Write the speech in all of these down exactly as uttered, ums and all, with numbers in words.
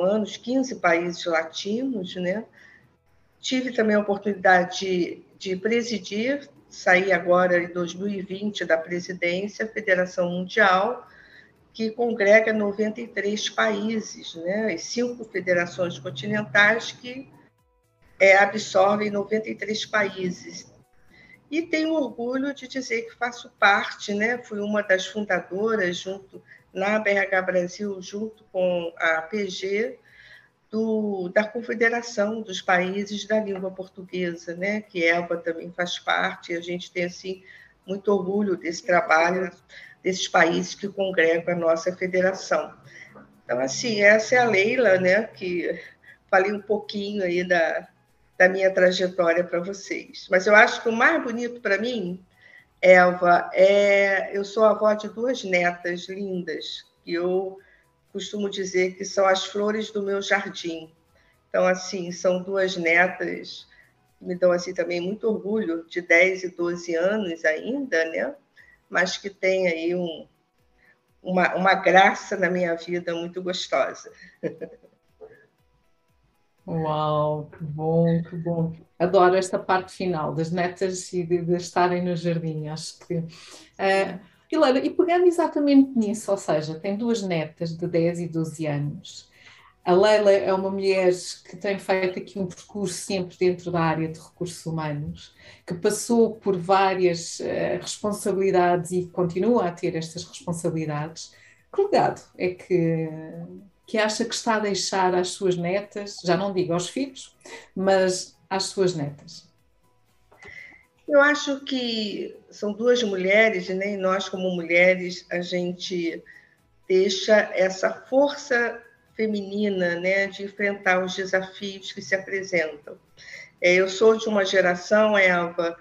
humanos, quinze países latinos, né? Tive também a oportunidade de, de presidir, saí agora em dois mil e vinte da presidência, Federação Mundial, que congrega noventa e três países, né? As cinco federações continentais que é, absorvem noventa e três países. E tenho orgulho de dizer que faço parte, né? Fui uma das fundadoras, junto na A B R H Brasil, junto com a A P G, do, da Confederação dos Países da Língua Portuguesa, né? Que Elba também faz parte, e a gente tem assim, muito orgulho desse trabalho, desses países que congregam a nossa federação. Então, assim, essa é a Leila, né? Que falei um pouquinho aí da... da minha trajetória para vocês. Mas eu acho que o mais bonito para mim, Elva, é... eu sou avó de duas netas lindas, que eu costumo dizer que são as flores do meu jardim. Então, assim, são duas netas que me dão assim, também muito orgulho, de dez e doze anos ainda, né? Mas que tem aí um, uma, uma graça na minha vida muito gostosa. Uau, que bom, que bom. Adoro esta parte final, das netas e de, de estarem no jardim, acho que... Uh, e, Leila, e pegando exatamente nisso, ou seja, tem duas netas de dez e doze anos. A Leila é uma mulher que tem feito aqui um percurso sempre dentro da área de recursos humanos, que passou por várias uh, responsabilidades e continua a ter estas responsabilidades. Que legado é que... que acha que está a deixar às suas netas, já não digo aos filhos, mas às suas netas? Eu acho que são duas mulheres, né? E nós, como mulheres, a gente deixa essa força feminina, né? De enfrentar os desafios que se apresentam. Eu sou de uma geração, Elva,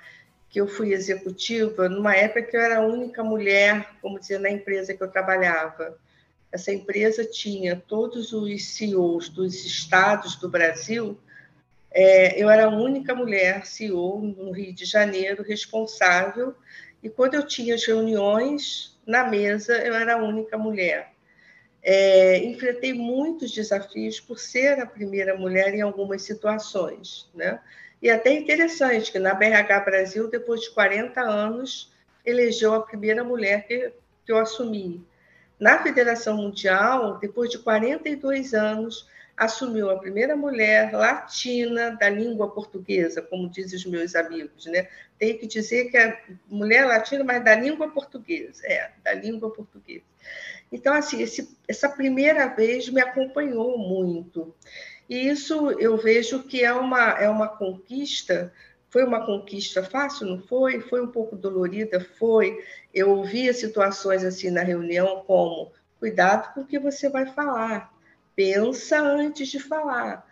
que eu fui executiva numa época que eu era a única mulher, vamos dizer, na empresa que eu trabalhava. Essa empresa tinha todos os C E Os dos estados do Brasil. É, eu era a única mulher C E O no Rio de Janeiro, responsável. E quando eu tinha as reuniões na mesa, eu era a única mulher. É, enfrentei muitos desafios por ser a primeira mulher em algumas situações, né? E até interessante que na A B R H Brasil, depois de quarenta anos, elegeu a primeira mulher que, que eu assumi. Na Federação Mundial, depois de quarenta e dois anos, assumiu a primeira mulher latina da língua portuguesa, como dizem os meus amigos, né? Tem que dizer que é mulher latina, mas da língua portuguesa. É, da língua portuguesa. Então, assim, esse, essa primeira vez me acompanhou muito. E isso eu vejo que é uma, é uma conquista... Foi uma conquista fácil, não foi? Foi um pouco dolorida, foi. Eu ouvia situações assim na reunião como, cuidado com o que você vai falar, pensa antes de falar.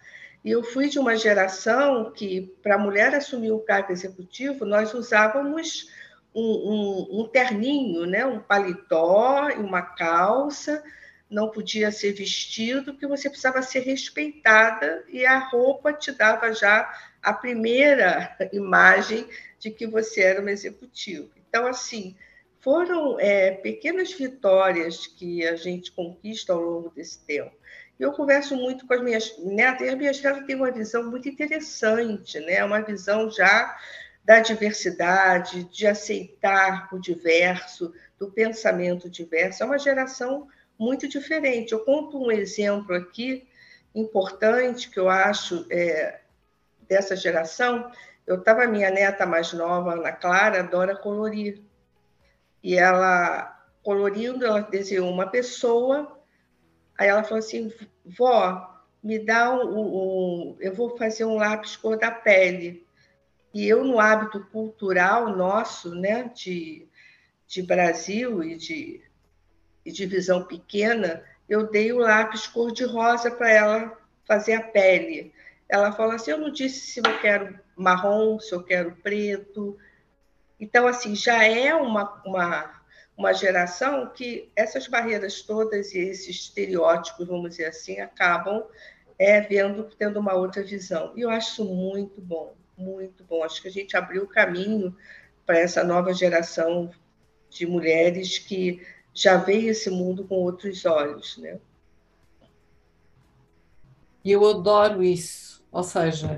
E eu fui de uma geração que, para a mulher assumir o cargo executivo, nós usávamos um, um, um terninho, né? Um paletó e uma calça, não podia ser vestido, porque você precisava ser respeitada e a roupa te dava já a primeira imagem de que você era uma executiva. Então, assim, foram é, pequenas vitórias que a gente conquista ao longo desse tempo. Eu converso muito com as minhas netas, e as minhas netas têm uma visão muito interessante, né? Uma visão já da diversidade, de aceitar o diverso, do pensamento diverso. É uma geração muito diferente. Eu conto um exemplo aqui importante que eu acho... É, dessa geração, eu estava, minha neta mais nova, Ana Clara, adora colorir. E ela, colorindo, ela desenhou uma pessoa, aí ela falou assim, vó, me dá um, um, um eu vou fazer um lápis cor da pele. E eu, no hábito cultural nosso, né, de, de Brasil e de, e de visão pequena, eu dei o lápis cor de rosa para ela fazer a pele. Ela fala assim, eu não disse se eu quero marrom, se eu quero preto. Então, assim, já é uma, uma, uma geração que essas barreiras todas e esses estereótipos, vamos dizer assim, acabam é, vendo, tendo uma outra visão. E eu acho isso muito bom, muito bom. Acho que a gente abriu o caminho para essa nova geração de mulheres que já veem esse mundo com outros olhos, né? E eu adoro isso, ou seja,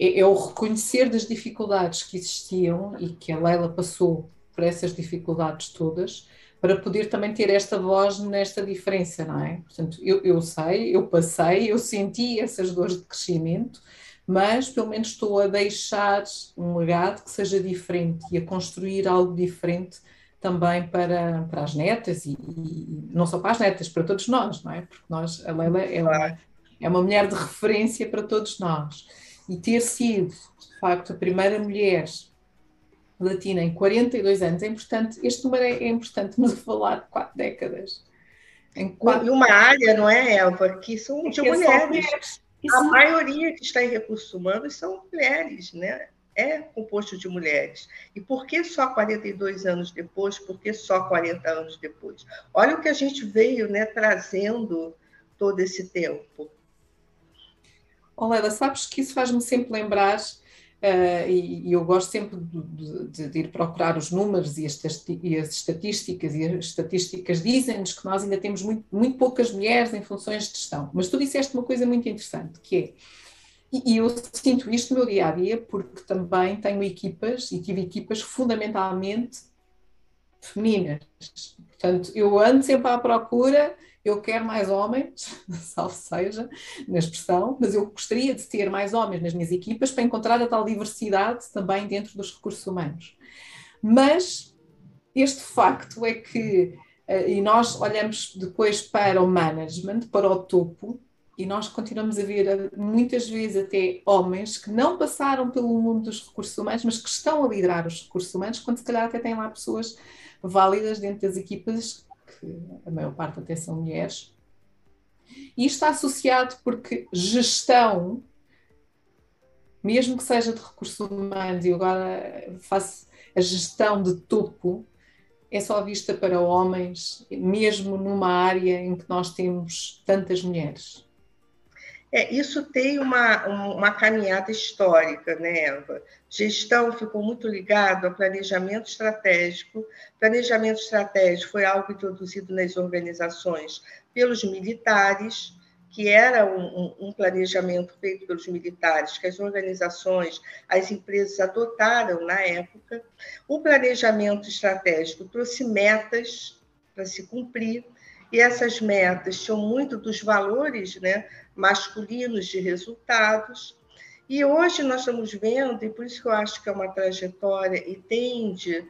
é, é o reconhecer das dificuldades que existiam e que a Leila passou por essas dificuldades todas, para poder também ter esta voz nesta diferença, não é? Portanto, eu, eu sei, eu passei, eu senti essas dores de crescimento, mas pelo menos estou a deixar um legado que seja diferente e a construir algo diferente também para, para as netas e, e não só para as netas, para todos nós, não é? Porque nós, a Leila é uma, é uma mulher de referência para todos nós. E ter sido, de facto, a primeira mulher latina em quarenta e dois anos, é importante, este número é importante, mas a falar de quatro décadas. Em quatro... E uma área, não é, Elva, que são de é mulheres. mulheres. A Sim. maioria que está em recursos humanos são mulheres, né? É composto de mulheres. E por que só quarenta e dois anos depois? Por que só quarenta anos depois? Olha o que a gente veio, né, trazendo todo esse tempo. Oh, Leila, sabes que isso faz-me sempre lembrar... Uh, e, e eu gosto sempre de, de, de ir procurar os números e as, e as estatísticas, e as estatísticas dizem-nos que nós ainda temos muito, muito poucas mulheres em funções de gestão. Mas tu disseste uma coisa muito interessante, que é, e, e eu sinto isto no meu dia-a-dia, porque também tenho equipas, e tive equipas fundamentalmente femininas. Portanto, eu ando sempre à procura... Eu quero mais homens, salvo seja na expressão, mas eu gostaria de ter mais homens nas minhas equipas para encontrar a tal diversidade também dentro dos recursos humanos. Mas este facto é que, e nós olhamos depois para o management, para o topo, e nós continuamos a ver muitas vezes até homens que não passaram pelo mundo dos recursos humanos, mas que estão a liderar os recursos humanos, quando se calhar até têm lá pessoas válidas dentro das equipas que a maior parte até são mulheres, e isto está associado porque gestão, mesmo que seja de recursos humanos, e agora faço a gestão de topo, é só vista para homens, mesmo numa área em que nós temos tantas mulheres. É, isso tem uma, uma caminhada histórica, né, Eva? Gestão ficou muito ligado ao planejamento estratégico. Planejamento estratégico foi algo introduzido nas organizações pelos militares, que era um, um planejamento feito pelos militares, que as organizações, as empresas adotaram na época. O planejamento estratégico trouxe metas para se cumprir, e essas metas tinham muito dos valores, né, masculinos de resultados. E hoje nós estamos vendo, e por isso que eu acho que é uma trajetória e tende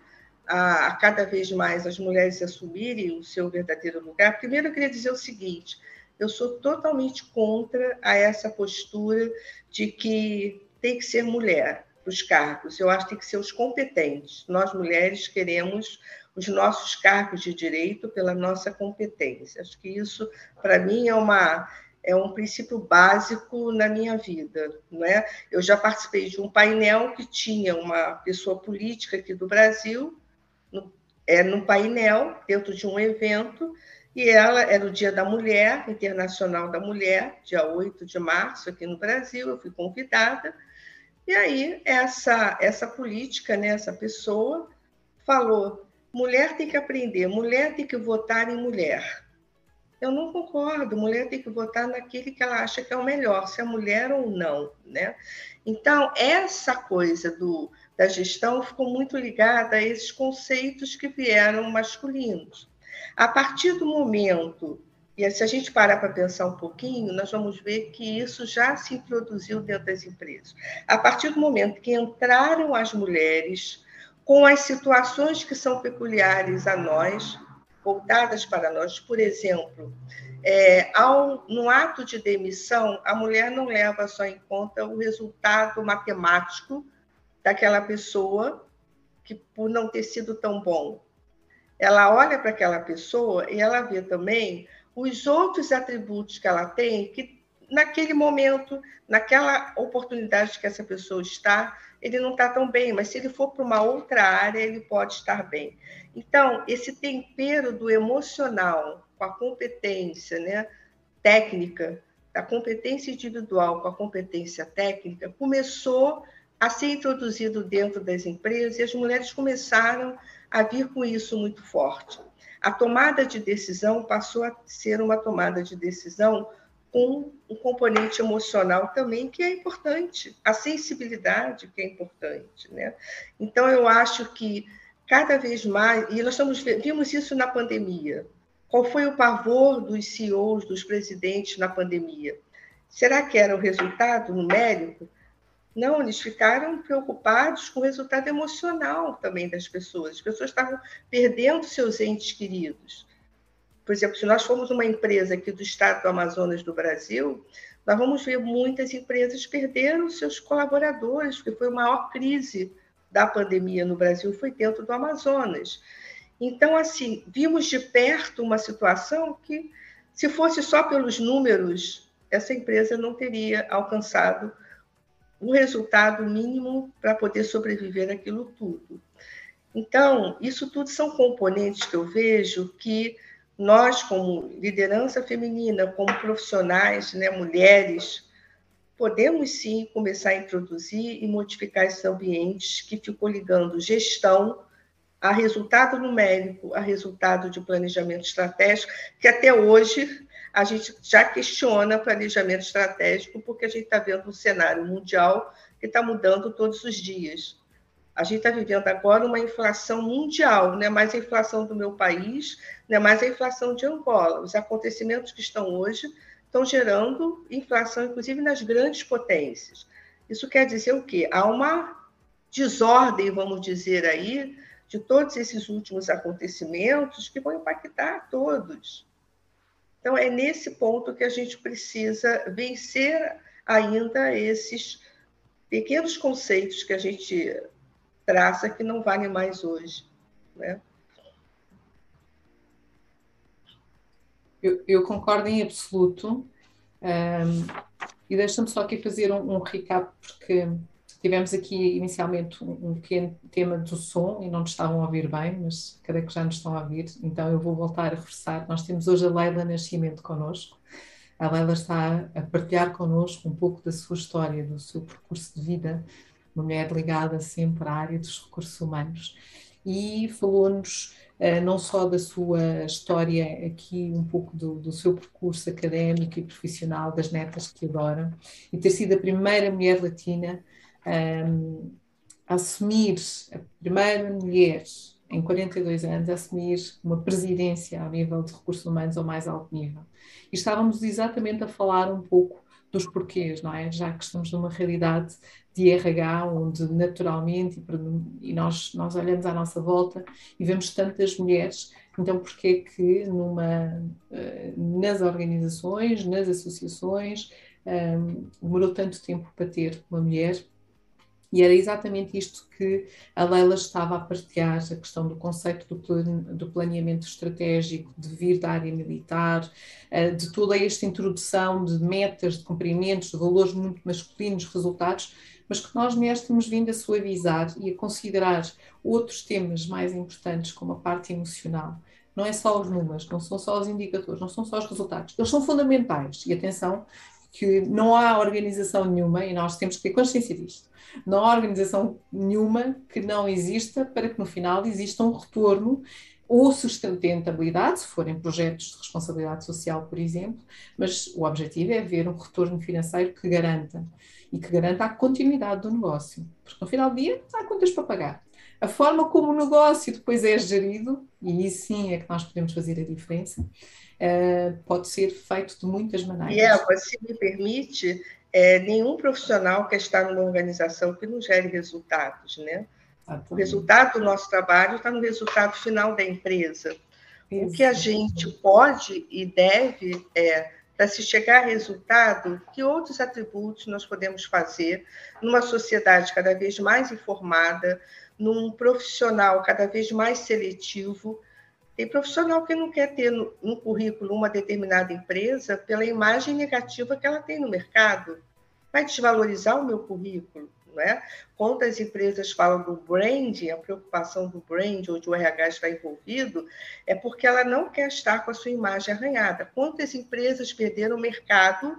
a, a cada vez mais as mulheres assumirem o seu verdadeiro lugar. Primeiro, eu queria dizer o seguinte, eu sou totalmente contra a essa postura de que tem que ser mulher os cargos. Eu acho que tem que ser os competentes. Nós, mulheres, queremos os nossos cargos de direito pela nossa competência. Acho que isso, para mim, é, uma, é um princípio básico na minha vida, não é? Eu já participei de um painel que tinha uma pessoa política aqui do Brasil, no, é, num painel, dentro de um evento, e ela era o Dia da Mulher, Internacional da Mulher, dia oito de março, aqui no Brasil, eu fui convidada, e aí essa, essa política, né, essa pessoa falou... Mulher tem que aprender, mulher tem que votar em mulher. Eu não concordo, mulher tem que votar naquele que ela acha que é o melhor, se é mulher ou não, né? Então, essa coisa do, da gestão ficou muito ligada a esses conceitos que vieram masculinos. A partir do momento, e se a gente parar para pensar um pouquinho, nós vamos ver que isso já se introduziu dentro das empresas. A partir do momento que entraram as mulheres... com as situações que são peculiares a nós, voltadas para nós. Por exemplo, é, ao, no ato de demissão, a mulher não leva só em conta o resultado matemático daquela pessoa que, por não ter sido tão bom. Ela olha para aquela pessoa e ela vê também os outros atributos que ela tem, que naquele momento, naquela oportunidade que essa pessoa está, ele não está tão bem, mas se ele for para uma outra área, ele pode estar bem. Então, esse tempero do emocional com a competência, né, técnica, da competência individual com a competência técnica, começou a ser introduzido dentro das empresas e as mulheres começaram a vir com isso muito forte. A tomada de decisão passou a ser uma tomada de decisão com o componente emocional também, que é importante, a sensibilidade que é importante, né? Então, eu acho que cada vez mais, e nós estamos, vimos isso na pandemia, qual foi o pavor dos C E Os, dos presidentes na pandemia? Será que era o resultado numérico? Não, eles ficaram preocupados com o resultado emocional também das pessoas. As pessoas estavam perdendo seus entes queridos. Por exemplo, se nós formos uma empresa aqui do estado do Amazonas do Brasil, nós vamos ver muitas empresas perderam seus colaboradores, porque foi a maior crise da pandemia no Brasil, foi dentro do Amazonas. Então, assim, vimos de perto uma situação que, se fosse só pelos números, essa empresa não teria alcançado o resultado mínimo para poder sobreviver àquilo tudo. Então, isso tudo são componentes que eu vejo que nós, como liderança feminina, como profissionais, né, mulheres, podemos sim começar a introduzir e modificar esses ambientes que ficou ligando gestão a resultado numérico, a resultado de planejamento estratégico, que até hoje a gente já questiona planejamento estratégico, porque a gente está vendo um cenário mundial que está mudando todos os dias. A gente está vivendo agora uma inflação mundial, não é mais a inflação do meu país, não é mais a inflação de Angola. Os acontecimentos que estão hoje estão gerando inflação, inclusive nas grandes potências. Isso quer dizer o quê? Há uma desordem, vamos dizer aí, de todos esses últimos acontecimentos que vão impactar todos. Então, é nesse ponto que a gente precisa vencer ainda esses pequenos conceitos que a gente traça que não valem mais hoje, né? Eu, eu concordo em absoluto. Um, e deixa-me só aqui fazer um, um recap, porque tivemos aqui inicialmente um pequeno tema do som e não nos estavam a ouvir bem, mas creio que já nos estão a ouvir, então eu vou voltar a reforçar. Nós temos hoje a Leila Nascimento connosco. A Leila está a partilhar connosco um pouco da sua história, do seu percurso de vida, uma mulher ligada sempre à área dos recursos humanos, e falou-nos uh, não só da sua história aqui, um pouco do, do seu percurso académico e profissional, das netas que adora, e ter sido a primeira mulher latina Um, assumir, a primeira mulher em quarenta e dois anos a assumir uma presidência ao nível de recursos humanos ao mais alto nível. E estávamos exatamente a falar um pouco dos porquês, não é? Já que estamos numa realidade de R H, onde naturalmente, e nós, nós olhamos à nossa volta e vemos tantas mulheres, então porquê que numa, nas organizações, nas associações, um, demorou tanto tempo para ter uma mulher? E era exatamente isto que a Leila estava a partilhar, a questão do conceito do planeamento estratégico, de vir da área militar, de toda esta introdução de metas, de cumprimentos, de valores muito masculinos, resultados, mas que nós mulheres temos vindo a suavizar e a considerar outros temas mais importantes, como a parte emocional. Não é só os números, não são só os indicadores, não são só os resultados, eles são fundamentais. E atenção, que não há organização nenhuma, e nós temos que ter consciência disto, não há organização nenhuma que não exista para que no final exista um retorno ou sustentabilidade, se forem projetos de responsabilidade social, por exemplo, mas o objetivo é haver um retorno financeiro que garanta, e que garanta a continuidade do negócio, porque no final do dia há contas para pagar. A forma como o negócio depois é gerido, e isso sim é que nós podemos fazer a diferença, uh, pode ser feito de muitas maneiras. E Eva, se me permite, é, nenhum profissional quer estar numa organização que não gere resultados, né? Exatamente. O resultado do nosso trabalho está no resultado final da empresa. Exatamente. O que a gente pode e deve é, para se chegar a resultado, que outros atributos nós podemos fazer numa sociedade cada vez mais informada, num profissional cada vez mais seletivo. Tem profissional que não quer ter no, no currículo uma determinada empresa pela imagem negativa que ela tem no mercado. Vai desvalorizar o meu currículo, não é? Quando as empresas falam do branding, a preocupação do brand, onde o R H está envolvido, é porque ela não quer estar com a sua imagem arranhada. Quantas empresas perderam o mercado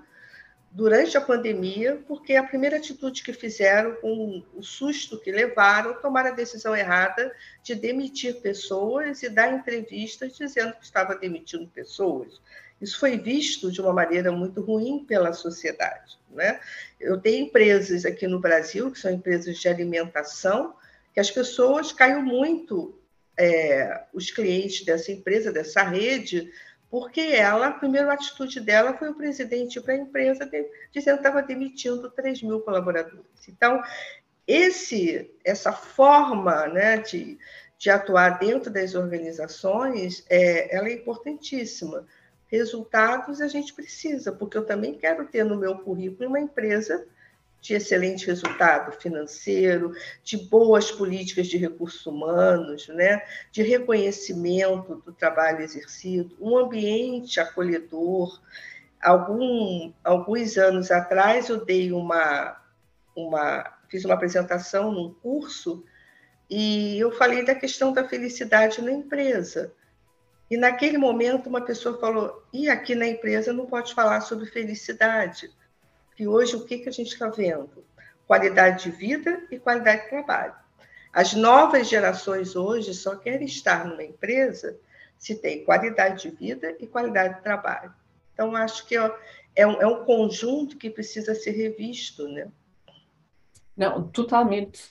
durante a pandemia, porque a primeira atitude que fizeram, com o susto que levaram, tomaram a decisão errada de demitir pessoas e dar entrevistas dizendo que estava demitindo pessoas. Isso foi visto de uma maneira muito ruim pela sociedade, né? Eu tenho empresas aqui no Brasil, que são empresas de alimentação, que as pessoas caiu muito, é, os clientes dessa empresa, dessa rede, porque ela, a primeira atitude dela foi o presidente para a empresa de, dizendo que estava demitindo três mil colaboradores. Então, esse, essa forma, né, de, de atuar dentro das organizações, é, ela é importantíssima. Resultados a gente precisa, porque eu também quero ter no meu currículo uma empresa de excelente resultado financeiro, de boas políticas de recursos humanos, né? De reconhecimento do trabalho exercido, um ambiente acolhedor. Algum, alguns anos atrás, eu dei uma, uma, fiz uma apresentação num curso e eu falei da questão da felicidade na empresa. E, naquele momento, uma pessoa falou, e aqui na empresa não pode falar sobre felicidade. E hoje, o que que a gente está vendo? Qualidade de vida e qualidade de trabalho. As novas gerações hoje só querem estar numa empresa se tem qualidade de vida e qualidade de trabalho. Então, acho que é um, é um conjunto que precisa ser revisto, né? Não, totalmente.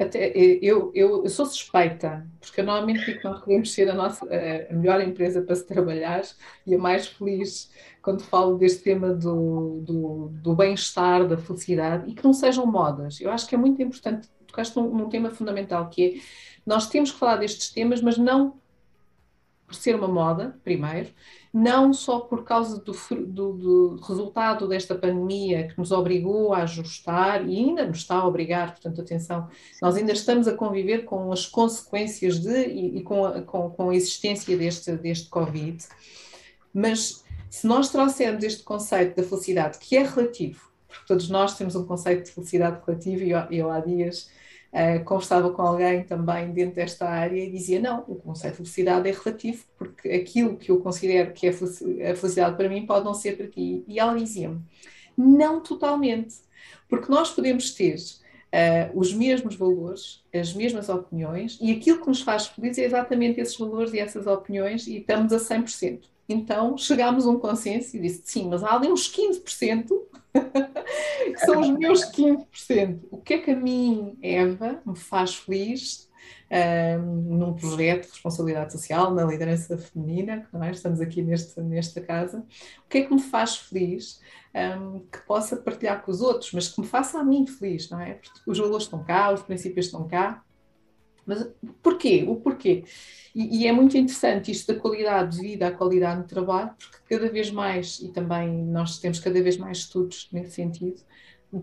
Até eu, eu, eu sou suspeita, porque eu normalmente digo que nós queremos ser a, nossa, a melhor empresa para se trabalhar e a mais feliz quando falo deste tema do, do, do bem-estar, da felicidade, e que não sejam modas. Eu acho que é muito importante, tocaste num, num tema fundamental, que é, nós temos que falar destes temas, mas não por ser uma moda, primeiro, não só por causa do, do, do resultado desta pandemia que nos obrigou a ajustar e ainda nos está a obrigar, portanto, atenção, nós ainda estamos a conviver com as consequências de e, e com, a, com, com a existência deste, deste Covid, mas se nós trouxermos este conceito da felicidade, que é relativo, porque todos nós temos um conceito de felicidade relativo, e eu, eu há dias... Uh, conversava com alguém também dentro desta área e dizia, não, o conceito de felicidade é relativo, porque aquilo que eu considero que é a felicidade para mim pode não ser para ti. E ela dizia-me, não totalmente, porque nós podemos ter uh, os mesmos valores, as mesmas opiniões, e aquilo que nos faz felizes é exatamente esses valores e essas opiniões, e estamos a cem por cento. Então chegámos a um consenso e disse, sim, mas há ali uns quinze por cento que são os meus quinze por cento. O que é que a mim, Eva, me faz feliz um, num projeto de responsabilidade social, na liderança feminina, que nós estamos aqui neste, nesta casa, o que é que me faz feliz um, que possa partilhar com os outros, mas que me faça a mim feliz, não é? Porque os valores estão cá, os princípios estão cá. Mas porquê? O porquê? E, e é muito interessante isto da qualidade de vida à qualidade do trabalho, porque cada vez mais, e também nós temos cada vez mais estudos nesse sentido,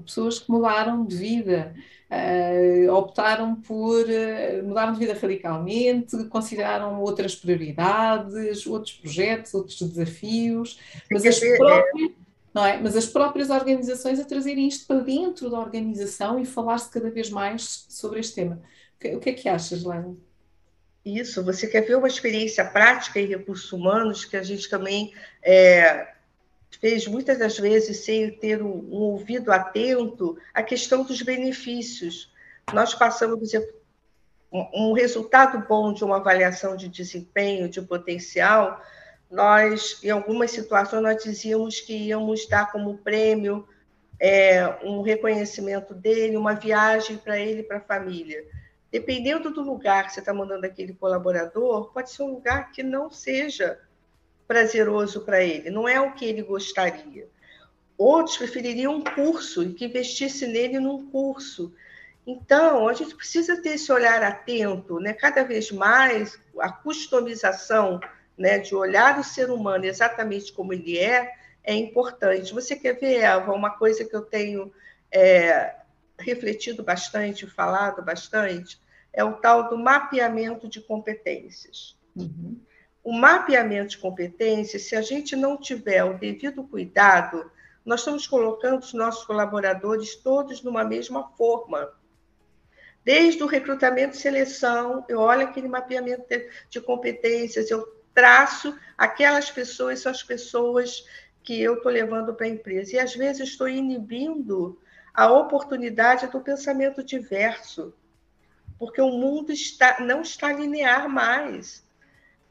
pessoas que mudaram de vida, uh, optaram por uh, mudaram de vida radicalmente, consideraram outras prioridades, outros projetos, outros desafios, mas as próprias... Não é? Mas as próprias organizações a trazerem isto para dentro da organização e falar-se cada vez mais sobre este tema. O que é que achas, Leila? Isso, você quer ver uma experiência prática em recursos humanos que a gente também é, fez muitas das vezes sem ter um, um ouvido atento à questão dos benefícios. Nós passamos, por exemplo, um, um resultado bom de uma avaliação de desempenho, de potencial. Nós, em algumas situações, nós dizíamos que íamos dar como prêmio é, um reconhecimento dele, uma viagem para ele e para a família. Dependendo do lugar que você está mandando aquele colaborador, pode ser um lugar que não seja prazeroso para ele, não é o que ele gostaria. Outros prefeririam um curso e que investisse nele num curso. Então, a gente precisa ter esse olhar atento, né? Cada vez mais a customização, né, de olhar o ser humano exatamente como ele é, é importante. Você quer ver, Eva, uma coisa que eu tenho é, refletido bastante, falado bastante, é o tal do mapeamento de competências. Uhum. O mapeamento de competências, se a gente não tiver o devido cuidado, nós estamos colocando os nossos colaboradores todos numa mesma forma. Desde o recrutamento e seleção, eu olho aquele mapeamento de competências, eu traço, aquelas pessoas são as pessoas que eu estou levando para a empresa. E, às vezes, estou inibindo a oportunidade do pensamento diverso, porque o mundo está, não está linear mais.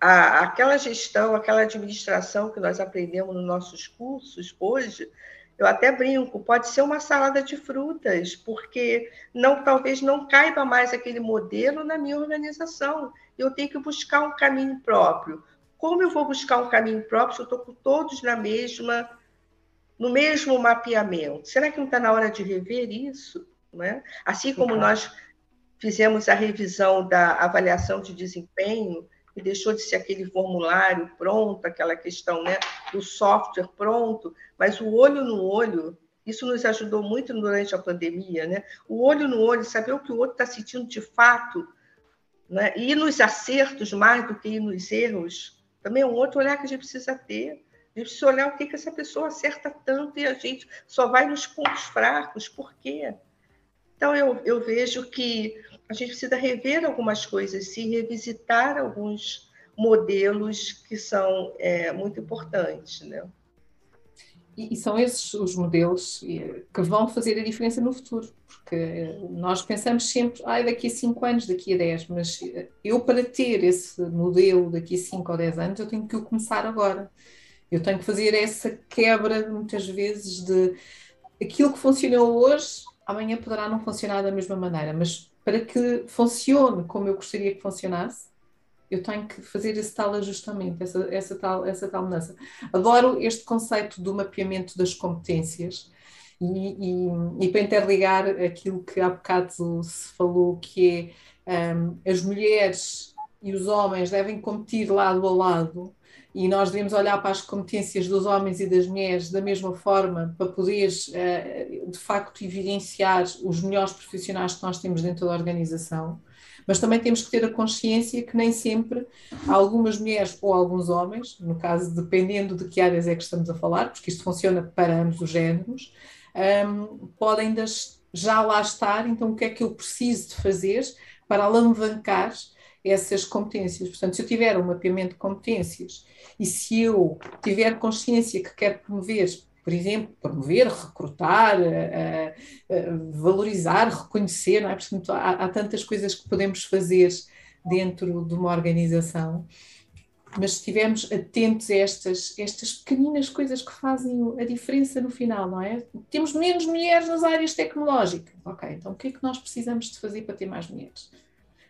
a, aquela gestão, aquela administração que nós aprendemos nos nossos cursos hoje, eu até brinco, pode ser uma salada de frutas, porque não, talvez não caiba mais aquele modelo na minha organização. Eu tenho que buscar um caminho próprio. Como eu vou buscar um caminho próprio se eu estou com todos na mesma, no mesmo mapeamento? Será que não está na hora de rever isso? Não é? Assim como nós fizemos a revisão da avaliação de desempenho, que deixou de ser aquele formulário pronto, aquela questão, né, do software pronto, mas o olho no olho, isso nos ajudou muito durante a pandemia, né? O olho no olho, saber o que o outro está sentindo de fato, né? E ir nos acertos mais do que ir nos erros, também é um outro olhar que a gente precisa ter, a gente precisa olhar o que, que essa pessoa acerta tanto e a gente só vai nos pontos fracos, por quê? Então, eu, eu vejo que a gente precisa rever algumas coisas, sim, revisitar alguns modelos que são é, muito importantes. Né? E, e são esses os modelos que vão fazer a diferença no futuro, porque nós pensamos sempre, ah, daqui a cinco anos, daqui a dez, mas eu, para ter esse modelo daqui a cinco ou dez anos, eu tenho que o começar agora. Eu tenho que fazer essa quebra, muitas vezes, de aquilo que funcionou hoje, amanhã poderá não funcionar da mesma maneira, mas para que funcione como eu gostaria que funcionasse, eu tenho que fazer esse tal ajustamento, essa, essa, tal, essa tal mudança. Adoro este conceito do mapeamento das competências e, e, e para interligar aquilo que há bocado se falou, que é um, as mulheres e os homens devem competir lado a lado e nós devemos olhar para as competências dos homens e das mulheres da mesma forma para poderes, de facto, evidenciar os melhores profissionais que nós temos dentro da organização. Mas também temos que ter a consciência que nem sempre há algumas mulheres ou alguns homens, no caso, dependendo de que áreas é que estamos a falar, porque isto funciona para ambos os géneros, um, podem ainda já lá estar, então o que é que eu preciso de fazer para alavancar essas competências? Portanto, se eu tiver um mapeamento de competências e se eu tiver consciência que quero promover, por exemplo, promover, recrutar, a, a valorizar, reconhecer, não é? Portanto, há, há tantas coisas que podemos fazer dentro de uma organização, mas se estivermos atentos a estas, estas pequeninas coisas que fazem a diferença no final, não é? Temos menos mulheres nas áreas tecnológicas. Ok, então o que é que nós precisamos de fazer para ter mais mulheres?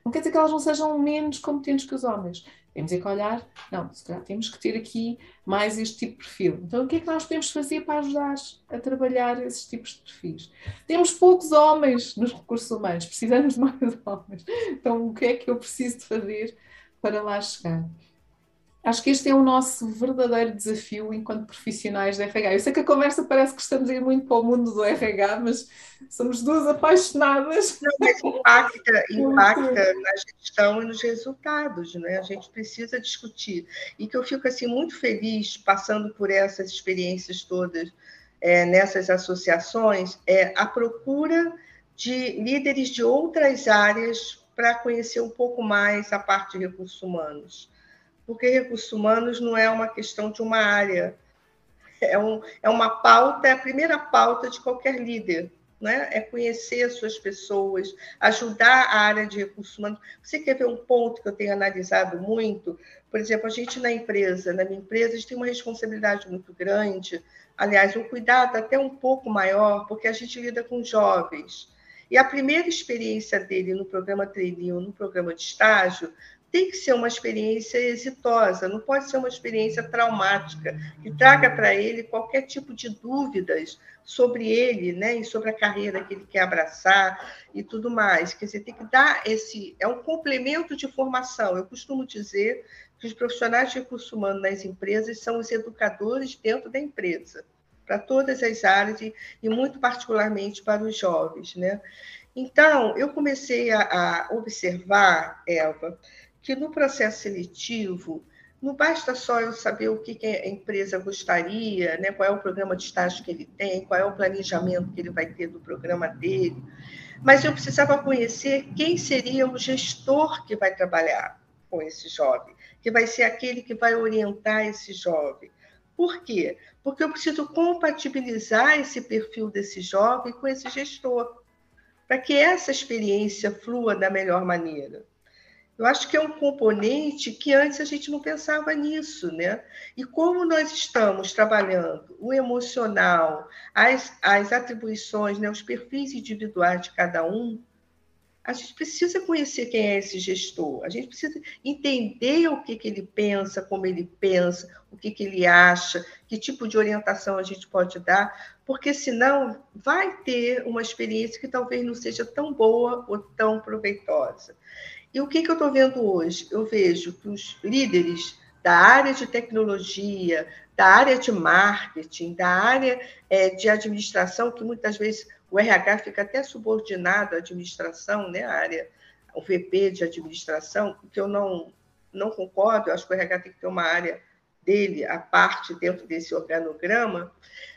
Não quer dizer que elas não sejam menos competentes que os homens. Temos que olhar, não, se calhar temos que ter aqui mais este tipo de perfil. Então, o que é que nós podemos fazer para ajudar a trabalhar esses tipos de perfis? Temos poucos homens nos recursos humanos, precisamos de mais homens. Então, o que é que eu preciso de fazer para lá chegar? Acho que este é o nosso verdadeiro desafio enquanto profissionais de R H. Eu sei que a conversa parece que estamos a ir muito para o mundo do R H, mas somos duas apaixonadas. Não, mas impacta, impacta na gestão e nos resultados, né? A gente precisa discutir. E que eu fico assim, muito feliz passando por essas experiências todas é, nessas associações, é a procura de líderes de outras áreas para conhecer um pouco mais a parte de recursos humanos. Porque recursos humanos não é uma questão de uma área, é, um, é uma pauta, é a primeira pauta de qualquer líder, né? É conhecer as suas pessoas, ajudar a área de recursos humanos. Você quer ver um ponto que eu tenho analisado muito? Por exemplo, a gente na empresa, na minha empresa, a gente tem uma responsabilidade muito grande, aliás, um cuidado até um pouco maior, porque a gente lida com jovens. E a primeira experiência dele no programa trainee ou no programa de estágio tem que ser uma experiência exitosa, não pode ser uma experiência traumática, que traga para ele qualquer tipo de dúvidas sobre ele, né, e sobre a carreira que ele quer abraçar e tudo mais. Quer dizer, tem que dar esse... É um complemento de formação. Eu costumo dizer que os profissionais de recursos humanos nas empresas são os educadores dentro da empresa, para todas as áreas e, e muito particularmente para os jovens, né? Então, eu comecei a, a observar, Eva, que no processo seletivo, não basta só eu saber o que a empresa gostaria, né? Qual é o programa de estágio que ele tem, qual é o planejamento que ele vai ter do programa dele, mas eu precisava conhecer quem seria o gestor que vai trabalhar com esse jovem, que vai ser aquele que vai orientar esse jovem. Por quê? Porque eu preciso compatibilizar esse perfil desse jovem com esse gestor, para que essa experiência flua da melhor maneira. Eu acho que é um componente que antes a gente não pensava nisso, né? E como nós estamos trabalhando o emocional, as, as atribuições, né, os perfis individuais de cada um, a gente precisa conhecer quem é esse gestor, a gente precisa entender o que, que ele pensa, como ele pensa, o que, que ele acha, que tipo de orientação a gente pode dar, porque senão vai ter uma experiência que talvez não seja tão boa ou tão proveitosa. E o que, que eu estou vendo hoje? Eu vejo que os líderes da área de tecnologia, da área de marketing, da área é, de administração, que muitas vezes o R H fica até subordinado à administração, né? A área, o V P de administração, que eu não, não concordo, eu acho que o R H tem que ter uma área dele, a parte dentro desse organograma.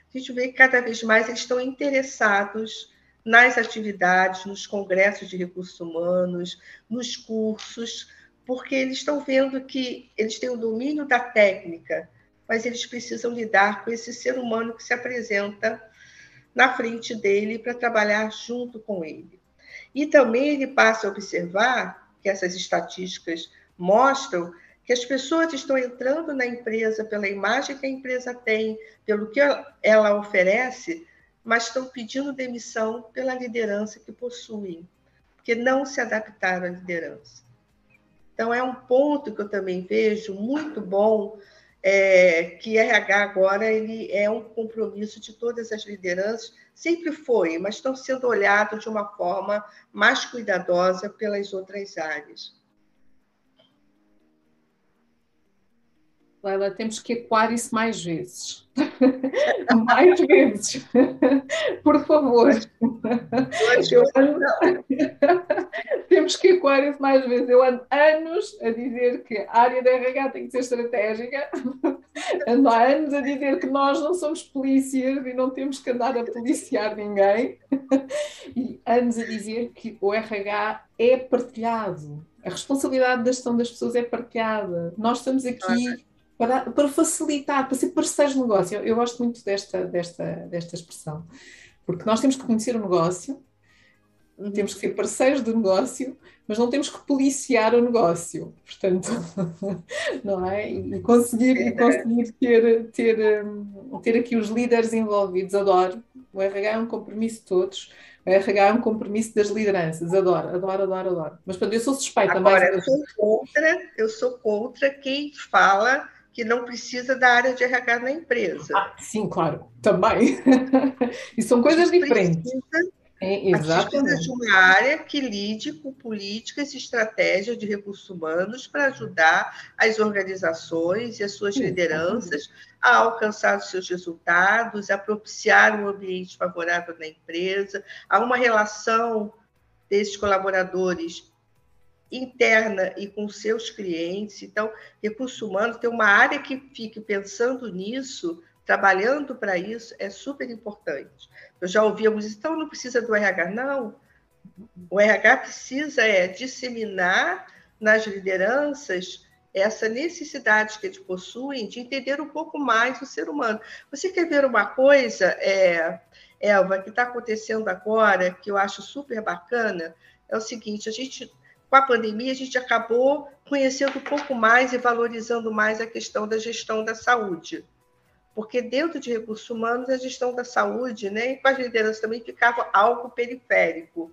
A gente vê que cada vez mais eles estão interessados nas atividades, nos congressos de recursos humanos, nos cursos, porque eles estão vendo que eles têm o domínio da técnica, mas eles precisam lidar com esse ser humano que se apresenta na frente dele para trabalhar junto com ele. E também ele passa a observar, que essas estatísticas mostram, que as pessoas estão entrando na empresa pela imagem que a empresa tem, pelo que ela oferece, mas estão pedindo demissão pela liderança que possuem, porque não se adaptaram à liderança. Então, é um ponto que eu também vejo muito bom, é, que R H agora ele é um compromisso de todas as lideranças, sempre foi, mas estão sendo olhados de uma forma mais cuidadosa pelas outras áreas. Leila, temos que ecoar isso mais vezes. Mais vezes. Por favor. Eu ando... Temos que ecoar isso mais vezes. Eu ando anos a dizer que a área da R H tem que ser estratégica. Ando há anos a dizer que nós não somos polícias e não temos que andar a policiar ninguém. E anos a dizer que o R H é partilhado. A responsabilidade da gestão das pessoas é partilhada. Nós estamos aqui... Para, para facilitar, para ser parceiros de negócio. Eu, eu gosto muito desta, desta, desta expressão, porque nós temos que conhecer o negócio, uhum. Temos que ser parceiros do negócio, mas não temos que policiar o negócio, portanto, não é? E conseguir, e conseguir ter, ter, ter aqui os líderes envolvidos, adoro. O R H é um compromisso de todos, o R H é um compromisso das lideranças, adoro, adoro, adoro, adoro. Mas, portanto, eu sou suspeita. Agora, mais... eu, sou contra, eu sou contra quem fala... que não precisa da área de R H na empresa. Ah, sim, claro, também. E são coisas diferentes. É, exatamente. De uma área que lide com políticas e estratégias de recursos humanos para ajudar as organizações e as suas sim, lideranças sim. a alcançar os seus resultados, a propiciar um ambiente favorável na empresa, a uma relação desses colaboradores interna e com seus clientes. Então, recursos humanos, ter uma área que fique pensando nisso, trabalhando para isso, é super importante. Eu já ouvi alguns, então não precisa do R H, não. O R H precisa é disseminar nas lideranças essa necessidade que eles possuem de entender um pouco mais o ser humano. Você quer ver uma coisa, é, Elva, que está acontecendo agora, que eu acho super bacana, é o seguinte, a gente... Com a pandemia, a gente acabou conhecendo um pouco mais e valorizando mais a questão da gestão da saúde. Porque dentro de recursos humanos, a gestão da saúde, né, e com as lideranças também, ficava algo periférico.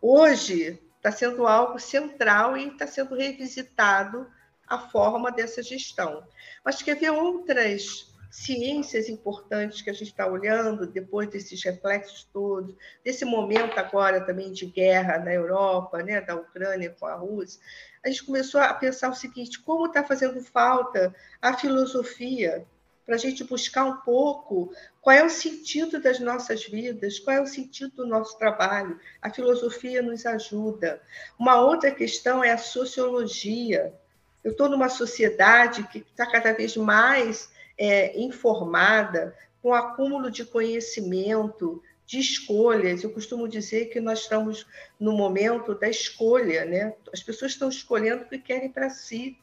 Hoje, está sendo algo central e está sendo revisitado a forma dessa gestão. Mas quer ver outras ciências importantes que a gente está olhando, depois desses reflexos todos, desse momento agora também de guerra na Europa, né, da Ucrânia com a Rússia, a gente começou a pensar o seguinte, como está fazendo falta a filosofia para a gente buscar um pouco qual é o sentido das nossas vidas, qual é o sentido do nosso trabalho. A filosofia nos ajuda. Uma outra questão é a sociologia. Eu estou numa sociedade que está cada vez mais... É, informada, com acúmulo de conhecimento, de escolhas. Eu costumo dizer que nós estamos no momento da escolha, né? As pessoas estão escolhendo o que querem para si,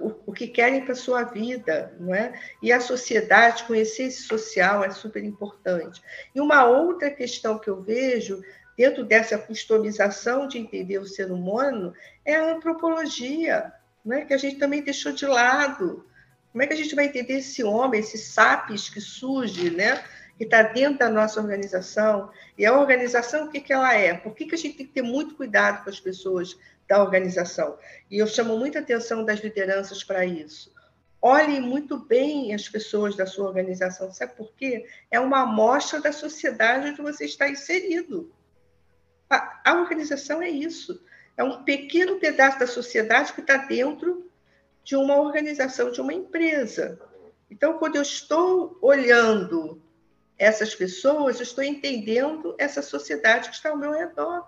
o, o que querem para a sua vida, não é? E a sociedade, conhecer esse social é super importante. E uma outra questão que eu vejo dentro dessa customização de entender o ser humano, é a antropologia, né, que a gente também deixou de lado. Como é que a gente vai entender esse homem, esse sapiens que surge, né, que está dentro da nossa organização? E a organização, o que, que ela é? Por que, que a gente tem que ter muito cuidado com as pessoas da organização? E eu chamo muita atenção das lideranças para isso. Olhem muito bem as pessoas da sua organização, sabe por quê? É uma amostra da sociedade onde você está inserido. A, a organização é isso. É um pequeno pedaço da sociedade que está dentro de uma organização, de uma empresa. Então, quando eu estou olhando essas pessoas, eu estou entendendo essa sociedade que está ao meu redor.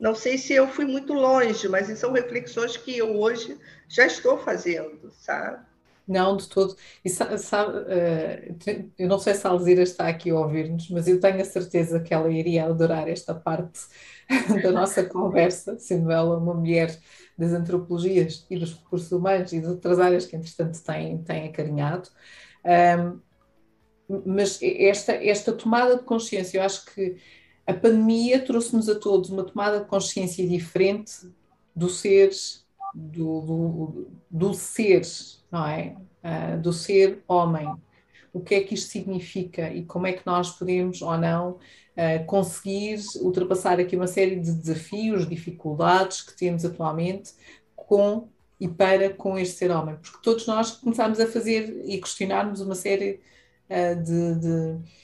Não sei se eu fui muito longe, mas são reflexões que eu hoje já estou fazendo, sabe? Não, de todo. E, sabe, eu não sei se a Alzira está aqui a ouvir-nos, mas eu tenho a certeza que ela iria adorar esta parte da nossa conversa, sendo ela uma mulher das antropologias e dos recursos humanos e de outras áreas que, entretanto, tem, tem acarinhado. Mas esta, esta tomada de consciência, eu acho que a pandemia trouxe-nos a todos uma tomada de consciência diferente do ser, do, do, do ser, não é? Uh, do ser homem. O que é que isto significa e como é que nós podemos ou não uh, conseguir ultrapassar aqui uma série de desafios, dificuldades que temos atualmente com e para com este ser homem. Porque todos nós começámos a fazer e questionarmos uma série uh, de... de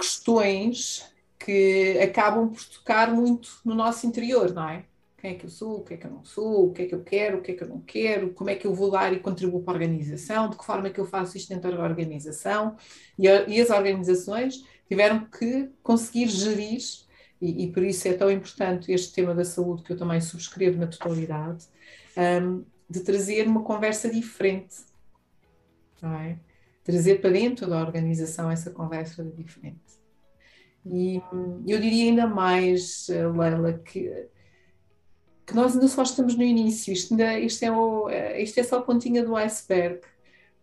questões que acabam por tocar muito no nosso interior, não é? Quem é que eu sou? O que é que eu não sou? O que é que eu quero? O que é que eu não quero? Como é que eu vou dar e contribuo para a organização? De que forma é que eu faço isto dentro da organização? E, e as organizações tiveram que conseguir gerir, e, e por isso é tão importante este tema da saúde, que eu também subscrevo na totalidade, um, de trazer uma conversa diferente, não é? Trazer para dentro da organização essa conversa diferente. E eu diria ainda mais, Leila, que, que nós ainda só estamos no início, isto, ainda, isto, é, o, isto é só a pontinha do iceberg,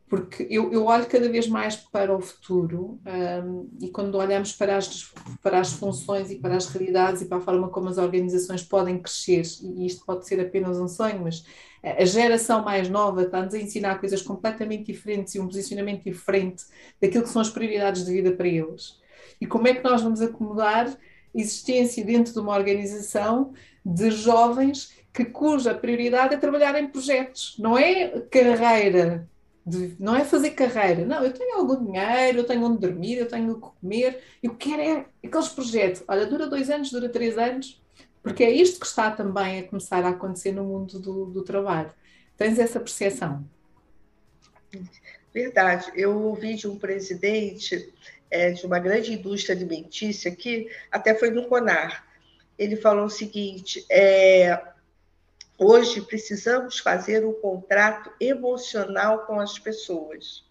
porque eu, eu olho cada vez mais para o futuro, um, e quando olhamos para as, para as funções e para as realidades e para a forma como as organizações podem crescer, e isto pode ser apenas um sonho, mas a geração mais nova está-nos a ensinar coisas completamente diferentes e um posicionamento diferente daquilo que são as prioridades de vida para eles. E como é que nós vamos acomodar a existência dentro de uma organização de jovens que, cuja prioridade é trabalhar em projetos, não é carreira, de, não é fazer carreira, não, eu tenho algum dinheiro, eu tenho onde dormir, eu tenho o que comer, eu quero é aqueles projetos, olha, dura dois anos, dura três anos, porque é isto que está também a começar a acontecer no mundo do, do trabalho. Tens essa percepção? Verdade. Eu ouvi de um presidente é, de uma grande indústria alimentícia que até foi no Conar. Ele falou o seguinte, é, hoje precisamos fazer um contrato emocional com as pessoas.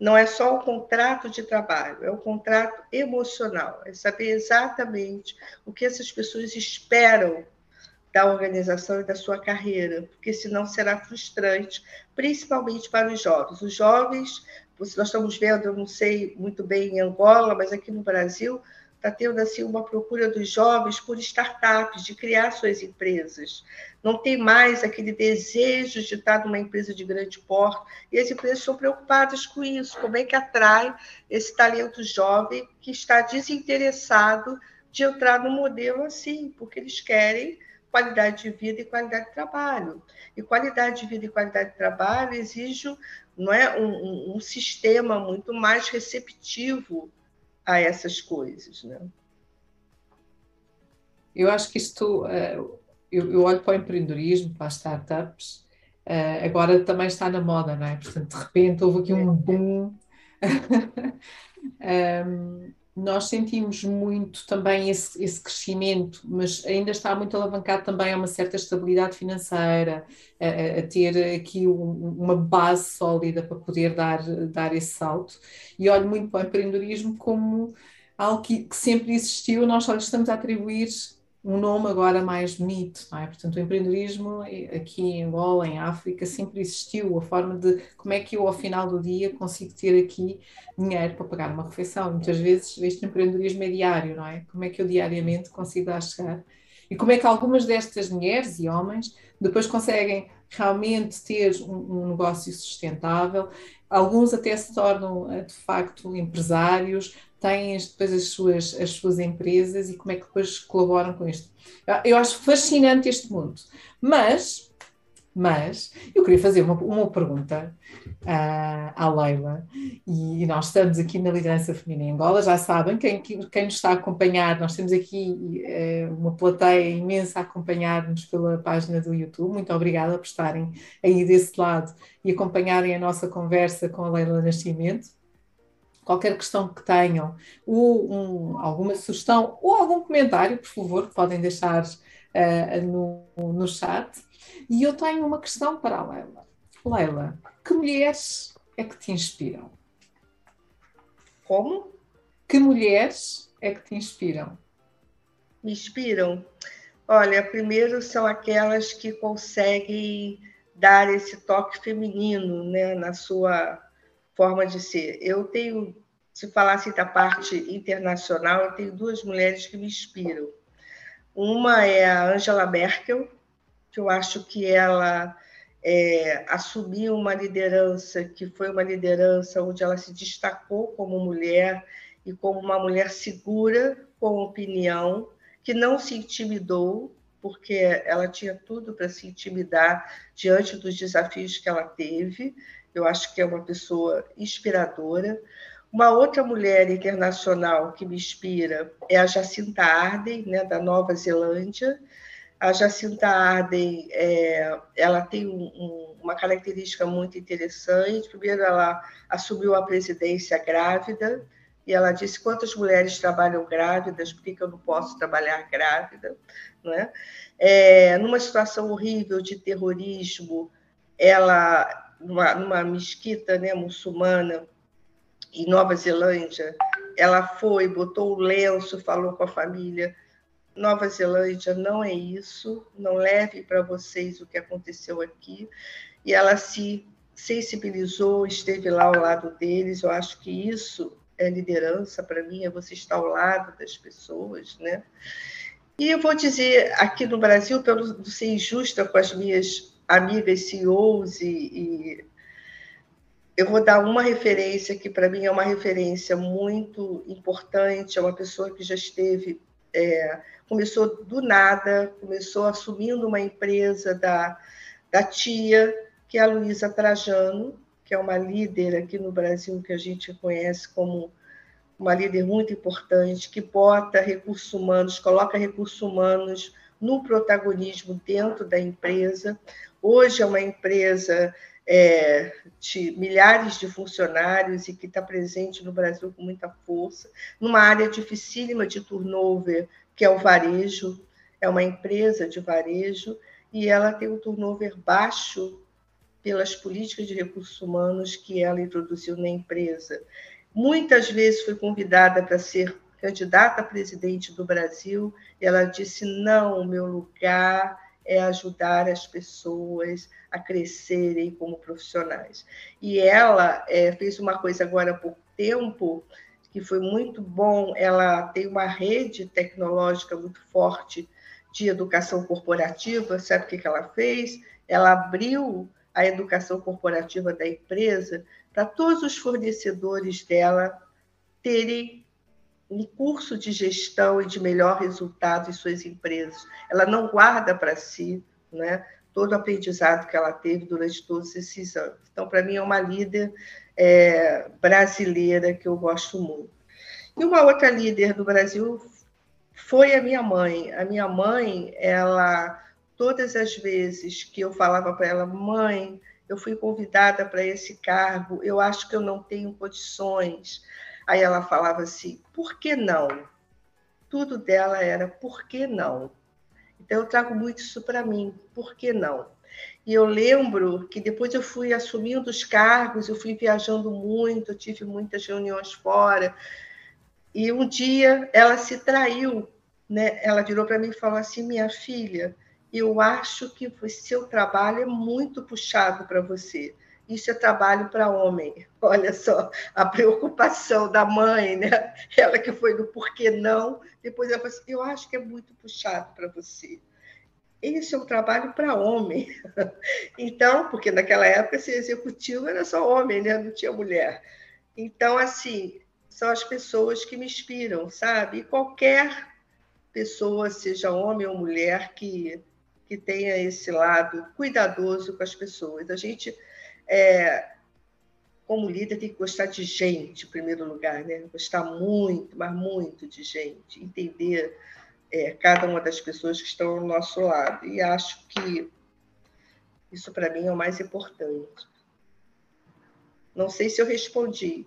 Não é só o contrato de trabalho, é o contrato emocional. É saber exatamente o que essas pessoas esperam da organização e da sua carreira, porque senão será frustrante, principalmente para os jovens. Os jovens, nós estamos vendo, eu não sei muito bem em Angola, mas aqui no Brasil, está tendo assim, uma procura dos jovens por startups, de criar suas empresas. Não tem mais aquele desejo de estar numa empresa de grande porte, e as empresas estão preocupadas com isso, como é que atrai esse talento jovem que está desinteressado de entrar num modelo assim, porque eles querem qualidade de vida e qualidade de trabalho. E qualidade de vida e qualidade de trabalho exige, não é, um, um, um sistema muito mais receptivo a essas coisas, né? Eu acho que isto... Uh... Eu, eu olho para o empreendedorismo, para as startups, uh, agora também está na moda, não é? Portanto, de repente houve aqui um boom. um, nós sentimos muito também esse, esse crescimento, mas ainda está muito alavancado também a uma certa estabilidade financeira, a, a ter aqui um, uma base sólida para poder dar, dar esse salto. E olho muito para o empreendedorismo como algo que, que sempre existiu, nós só lhe estamos a atribuir um nome agora mais bonito, não é? Portanto, o empreendedorismo aqui em Angola, em África, sempre existiu, a forma de como é que eu, ao final do dia, consigo ter aqui dinheiro para pagar uma refeição. Muitas vezes este empreendedorismo é diário, não é? Como é que eu diariamente consigo lá chegar? E como é que algumas destas mulheres e homens depois conseguem realmente ter um, um negócio sustentável? Alguns até se tornam, de facto, empresários, têm depois as suas, as suas empresas e como é que depois colaboram com isto. Eu acho fascinante este mundo, mas, mas eu queria fazer uma, uma pergunta uh, à Leila, e nós estamos aqui na liderança feminina em Angola, já sabem, quem, quem nos está a acompanhar, nós temos aqui uh, uma plateia imensa a acompanhar-nos pela página do YouTube, muito obrigada por estarem aí desse lado e acompanharem a nossa conversa com a Leila Nascimento. Qualquer questão que tenham, ou um, alguma sugestão, ou algum comentário, por favor, podem deixar uh, no, no chat. E eu tenho uma questão para a Leila. Leila, que mulheres é que te inspiram? Como? Que mulheres é que te inspiram? Me inspiram? Olha, primeiro são aquelas que conseguem dar esse toque feminino, né, na sua forma de ser. Eu tenho, se falasse da parte internacional, eu tenho duas mulheres que me inspiram. Uma é a Angela Merkel, que eu acho que ela é, assumiu uma liderança, que foi uma liderança onde ela se destacou como mulher e como uma mulher segura, com opinião, que não se intimidou, porque ela tinha tudo para se intimidar diante dos desafios que ela teve. Eu acho que é uma pessoa inspiradora. Uma outra mulher internacional que me inspira é a Jacinda Ardern, né, da Nova Zelândia. A Jacinda Ardern, é, ela tem um, um, uma característica muito interessante. Primeiro, ela assumiu a presidência grávida e ela disse quantas mulheres trabalham grávidas, por que eu não posso trabalhar grávida, não é? É, numa situação horrível de terrorismo, ela... Numa, numa mesquita, né, muçulmana em Nova Zelândia, ela foi, botou o lenço, falou com a família: Nova Zelândia não é isso, não leve para vocês o que aconteceu aqui. E ela se sensibilizou, esteve lá ao lado deles. Eu acho que isso é liderança para mim, é você estar ao lado das pessoas, né? E eu vou dizer, aqui no Brasil, para não ser injusta com as minhas amigas C E Os, e, e eu vou dar uma referência que, para mim, é uma referência muito importante. É uma pessoa que já esteve, é, começou do nada, começou assumindo uma empresa da, da tia, que é a Luiza Trajano, que é uma líder aqui no Brasil que a gente conhece como uma líder muito importante, que bota recursos humanos, coloca recursos humanos no protagonismo dentro da empresa. Hoje é uma empresa é, de milhares de funcionários e que está presente no Brasil com muita força, numa área dificílima de turnover, que é o varejo. É uma empresa de varejo e ela tem um turnover baixo pelas políticas de recursos humanos que ela introduziu na empresa. Muitas vezes foi convidada para ser candidata a presidente do Brasil, e ela disse: não, o meu lugar é ajudar as pessoas a crescerem como profissionais. E ela é, fez uma coisa agora há pouco tempo, que foi muito bom. Ela tem uma rede tecnológica muito forte de educação corporativa. Sabe o que ela fez? Ela abriu a educação corporativa da empresa para todos os fornecedores dela terem um curso de gestão e de melhor resultado em suas empresas. Ela não guarda para si, né, todo o aprendizado que ela teve durante todos esses anos. Então, para mim, é uma líder é, brasileira que eu gosto muito. E uma outra líder do Brasil foi a minha mãe. A minha mãe, ela, todas as vezes que eu falava para ela: mãe, eu fui convidada para esse cargo, eu acho que eu não tenho condições. Aí ela falava assim: por que não? Tudo dela era por que não? Então, eu trago muito isso para mim: por que não? E eu lembro que depois eu fui assumindo os cargos, eu fui viajando muito, eu tive muitas reuniões fora, e um dia ela se traiu né, ela virou para mim e falou assim, minha filha, eu acho que o seu trabalho é muito puxado para você. Isso é trabalho para homem. Olha só, a preocupação da mãe, né? Ela que foi no porquê não, depois ela falou assim, eu acho que é muito puxado para você. Esse é um trabalho para homem. Então, porque naquela época ser executivo era só homem, né? Não tinha mulher. Então, assim, são as pessoas que me inspiram, sabe? E qualquer pessoa, seja homem ou mulher, que, que tenha esse lado cuidadoso com as pessoas. A gente... É, como líder, tem que gostar de gente, em primeiro lugar, né? Gostar muito, mas muito de gente, entender é, cada uma das pessoas que estão ao nosso lado. E acho que isso, para mim, é o mais importante. Não sei se eu respondi.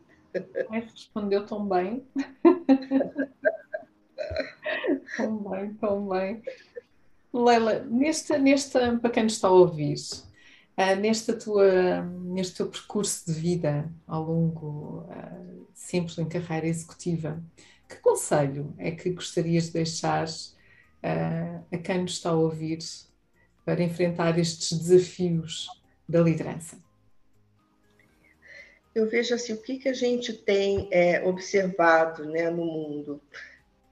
Respondeu tão bem. tão bem, tão bem. Leila, nesta, nesta, para quem está a ouvir, Uh, nesta tua, neste teu percurso de vida ao longo, uh, sempre em carreira executiva, que conselho é que gostarias de deixar uh, a quem nos está a ouvir para enfrentar estes desafios da liderança? Eu vejo assim, o que, que a gente tem é, observado, né, no mundo.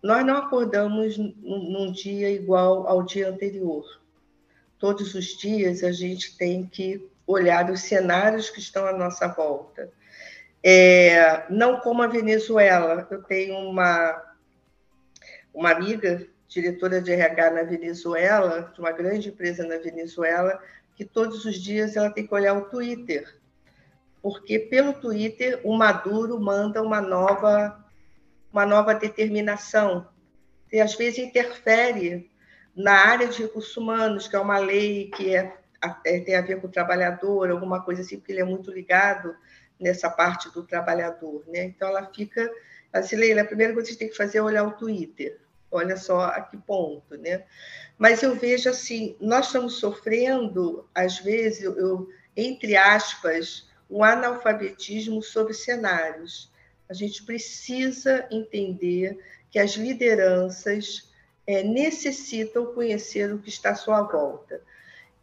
Nós não acordamos num, num dia igual ao dia anterior. Todos os dias a gente tem que olhar os cenários que estão à nossa volta. É, não como a Venezuela. Eu tenho uma, uma amiga, diretora de R H na Venezuela, de uma grande empresa na Venezuela, que todos os dias ela tem que olhar o Twitter, porque pelo Twitter o Maduro manda uma nova, uma nova determinação, e às vezes interfere na área de recursos humanos, que é uma lei que é, é, tem a ver com o trabalhador, alguma coisa assim, porque ele é muito ligado nessa parte do trabalhador, né? Então, ela fica... Assim, Leila, a primeira coisa que você tem que fazer é olhar o Twitter. Olha só a que ponto, né? Mas eu vejo assim, nós estamos sofrendo, às vezes, eu, entre aspas, um analfabetismo sobre cenários. A gente precisa entender que as lideranças... É, necessitam conhecer o que está à sua volta.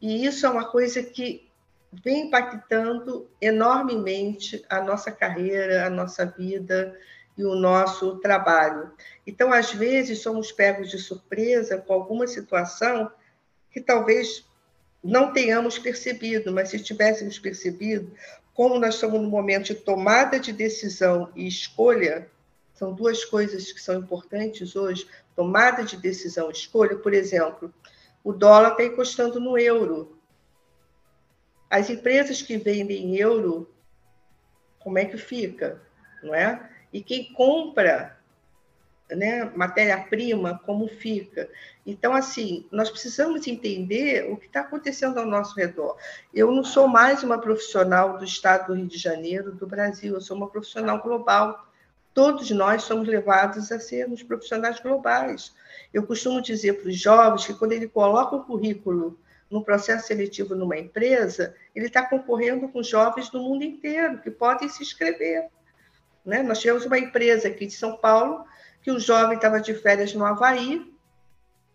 E isso é uma coisa que vem impactando enormemente a nossa carreira, a nossa vida e o nosso trabalho. Então, às vezes, somos pegos de surpresa com alguma situação que talvez não tenhamos percebido, mas se tivéssemos percebido, como nós estamos no momento de tomada de decisão e escolha, são duas coisas que são importantes hoje, tomada de decisão e escolha. Por exemplo, o dólar está encostando no euro. As empresas que vendem euro, como é que fica? Não é? E quem compra, né, matéria-prima, como fica? Então, assim, nós precisamos entender o que está acontecendo ao nosso redor. Eu não sou mais uma profissional do Estado do Rio de Janeiro, do Brasil, eu sou uma profissional global. Todos nós somos levados a sermos profissionais globais. Eu costumo dizer para os jovens que, quando ele coloca o currículo no processo seletivo numa empresa, ele está concorrendo com jovens do mundo inteiro, que podem se inscrever. Né? Nós tivemos uma empresa aqui de São Paulo, que um jovem estava de férias no Havaí,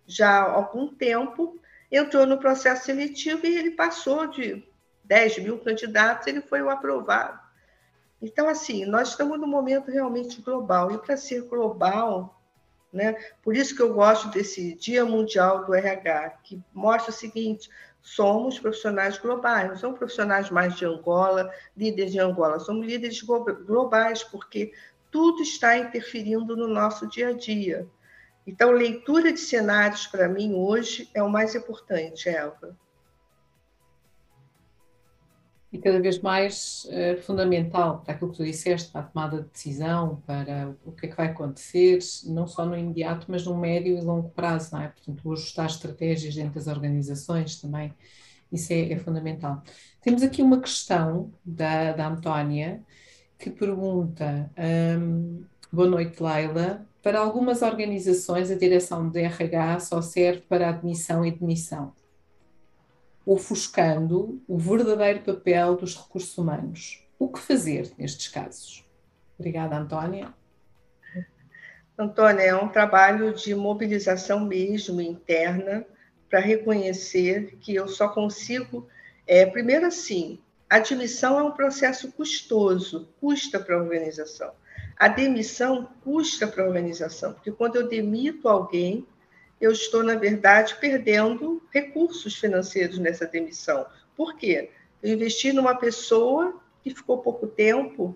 já há algum tempo, entrou no processo seletivo e ele passou de dez mil candidatos, ele foi o aprovado. Então, assim, nós estamos num momento realmente global. E para ser global, né, por isso que eu gosto desse Dia Mundial do R H, que mostra o seguinte, somos profissionais globais, não somos profissionais mais de Angola, líderes de Angola, somos líderes globais, porque tudo está interferindo no nosso dia a dia. Então, leitura de cenários, para mim, hoje, é o mais importante, Elva. E cada vez mais uh, fundamental para aquilo que tu disseste, para a tomada de decisão, para o que é que vai acontecer, não só no imediato, mas no médio e longo prazo, não é? Portanto, ajustar estratégias dentro das organizações também, isso é, é fundamental. Temos aqui uma questão da, da Antónia, que pergunta, um, boa noite, Leila, para algumas organizações a direção de R H só serve para admissão e demissão, ofuscando o verdadeiro papel dos recursos humanos. O que fazer nestes casos? Obrigada, Antónia. Antônia, é um trabalho de mobilização mesmo interna para reconhecer que eu só consigo... É, primeiro, assim, a admissão é um processo custoso, custa para a organização. A demissão custa para a organização, porque quando eu demito alguém, eu estou, na verdade, perdendo recursos financeiros nessa demissão. Por quê? Eu investi numa pessoa que ficou pouco tempo,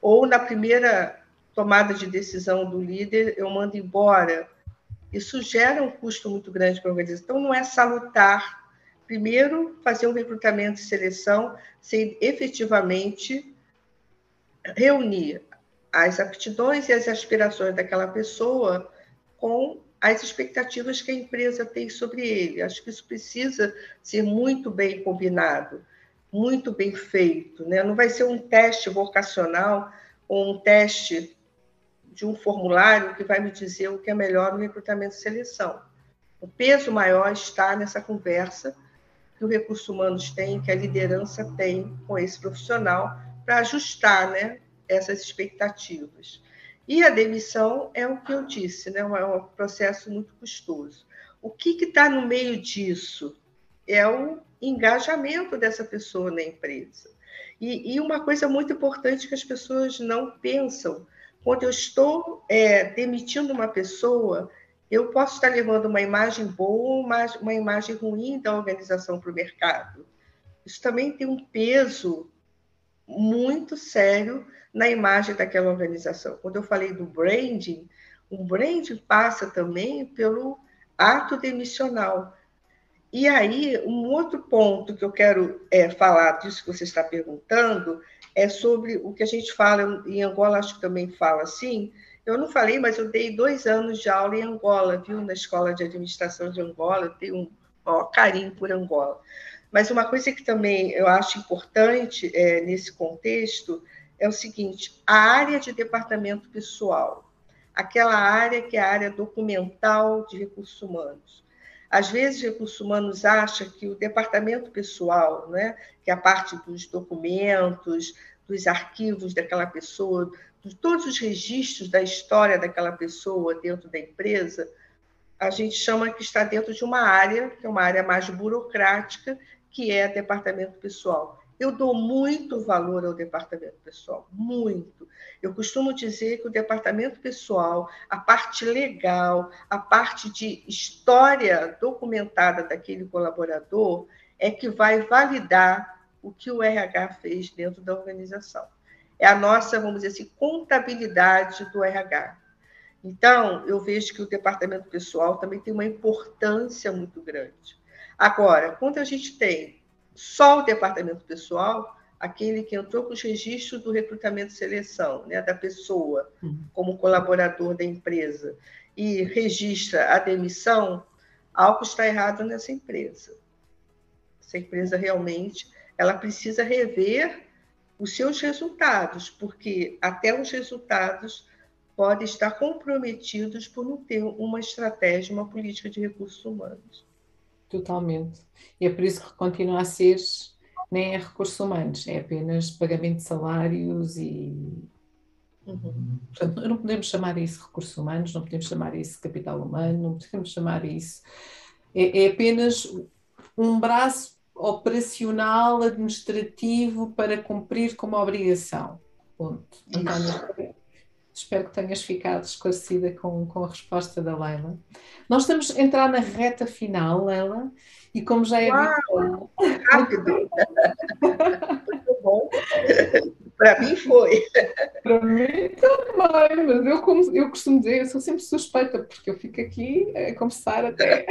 ou na primeira tomada de decisão do líder, eu mando embora. Isso gera um custo muito grande para a organização. Então, não é salutar. Primeiro, fazer um recrutamento e seleção sem efetivamente reunir as aptidões e as aspirações daquela pessoa com as expectativas que a empresa tem sobre ele. Acho que isso precisa ser muito bem combinado, muito bem feito, né? Não vai ser um teste vocacional ou um teste de um formulário que vai me dizer o que é melhor no recrutamento e seleção. O peso maior está nessa conversa que o recurso humano tem, que a liderança tem com esse profissional para ajustar, né, essas expectativas. E a demissão é o que eu disse, né, é um processo muito custoso. O que está no meio disso é o engajamento dessa pessoa na empresa. E, e uma coisa muito importante que as pessoas não pensam, quando eu estou é, demitindo uma pessoa, eu posso estar levando uma imagem boa, uma, uma imagem ruim da organização para o mercado. Isso também tem um peso muito sério na imagem daquela organização. Quando eu falei do branding, o branding passa também pelo ato demissional. E aí, um outro ponto que eu quero é, falar disso que você está perguntando é sobre o que a gente fala, em Angola acho que também fala assim. Eu não falei, mas eu dei dois anos de aula em Angola, viu? Na Escola de Administração de Angola, eu tenho um maior carinho por Angola. Mas uma coisa que também eu acho importante é, nesse contexto é o seguinte, a área de departamento pessoal, aquela área que é a área documental de recursos humanos. Às vezes, recursos humanos acham que o departamento pessoal, né, que é a parte dos documentos, dos arquivos daquela pessoa, de todos os registros da história daquela pessoa dentro da empresa, a gente chama que está dentro de uma área, que é uma área mais burocrática, que é o departamento pessoal. Eu dou muito valor ao departamento pessoal, muito. Eu costumo dizer que o departamento pessoal, a parte legal, a parte de história documentada daquele colaborador, é que vai validar o que o R H fez dentro da organização. É a nossa, vamos dizer assim, contabilidade do R H. Então, eu vejo que o departamento pessoal também tem uma importância muito grande. Agora, quando a gente tem só o departamento pessoal, aquele que entrou com os registros do recrutamento e seleção, né, da pessoa como colaborador da empresa, e registra a demissão, algo está errado nessa empresa. Essa empresa realmente ela precisa rever os seus resultados, porque até os resultados podem estar comprometidos por não ter uma estratégia, uma política de recursos humanos. Totalmente. E é por isso que continua a ser, nem é recursos humanos, é apenas pagamento de salários e... Uhum. Portanto, não podemos chamar isso recursos humanos, não podemos chamar isso capital humano, não podemos chamar isso... É, é apenas um braço operacional, administrativo, para cumprir como obrigação. Ponto. Então, espero que tenhas ficado esclarecida com, com a resposta da Leila. Nós estamos a entrar na reta final, Leila, e como já é habitual... Rápido! Muito bom! Para mim foi! Para mim também, mas eu, como, eu costumo dizer, eu sou sempre suspeita, porque eu fico aqui a conversar até...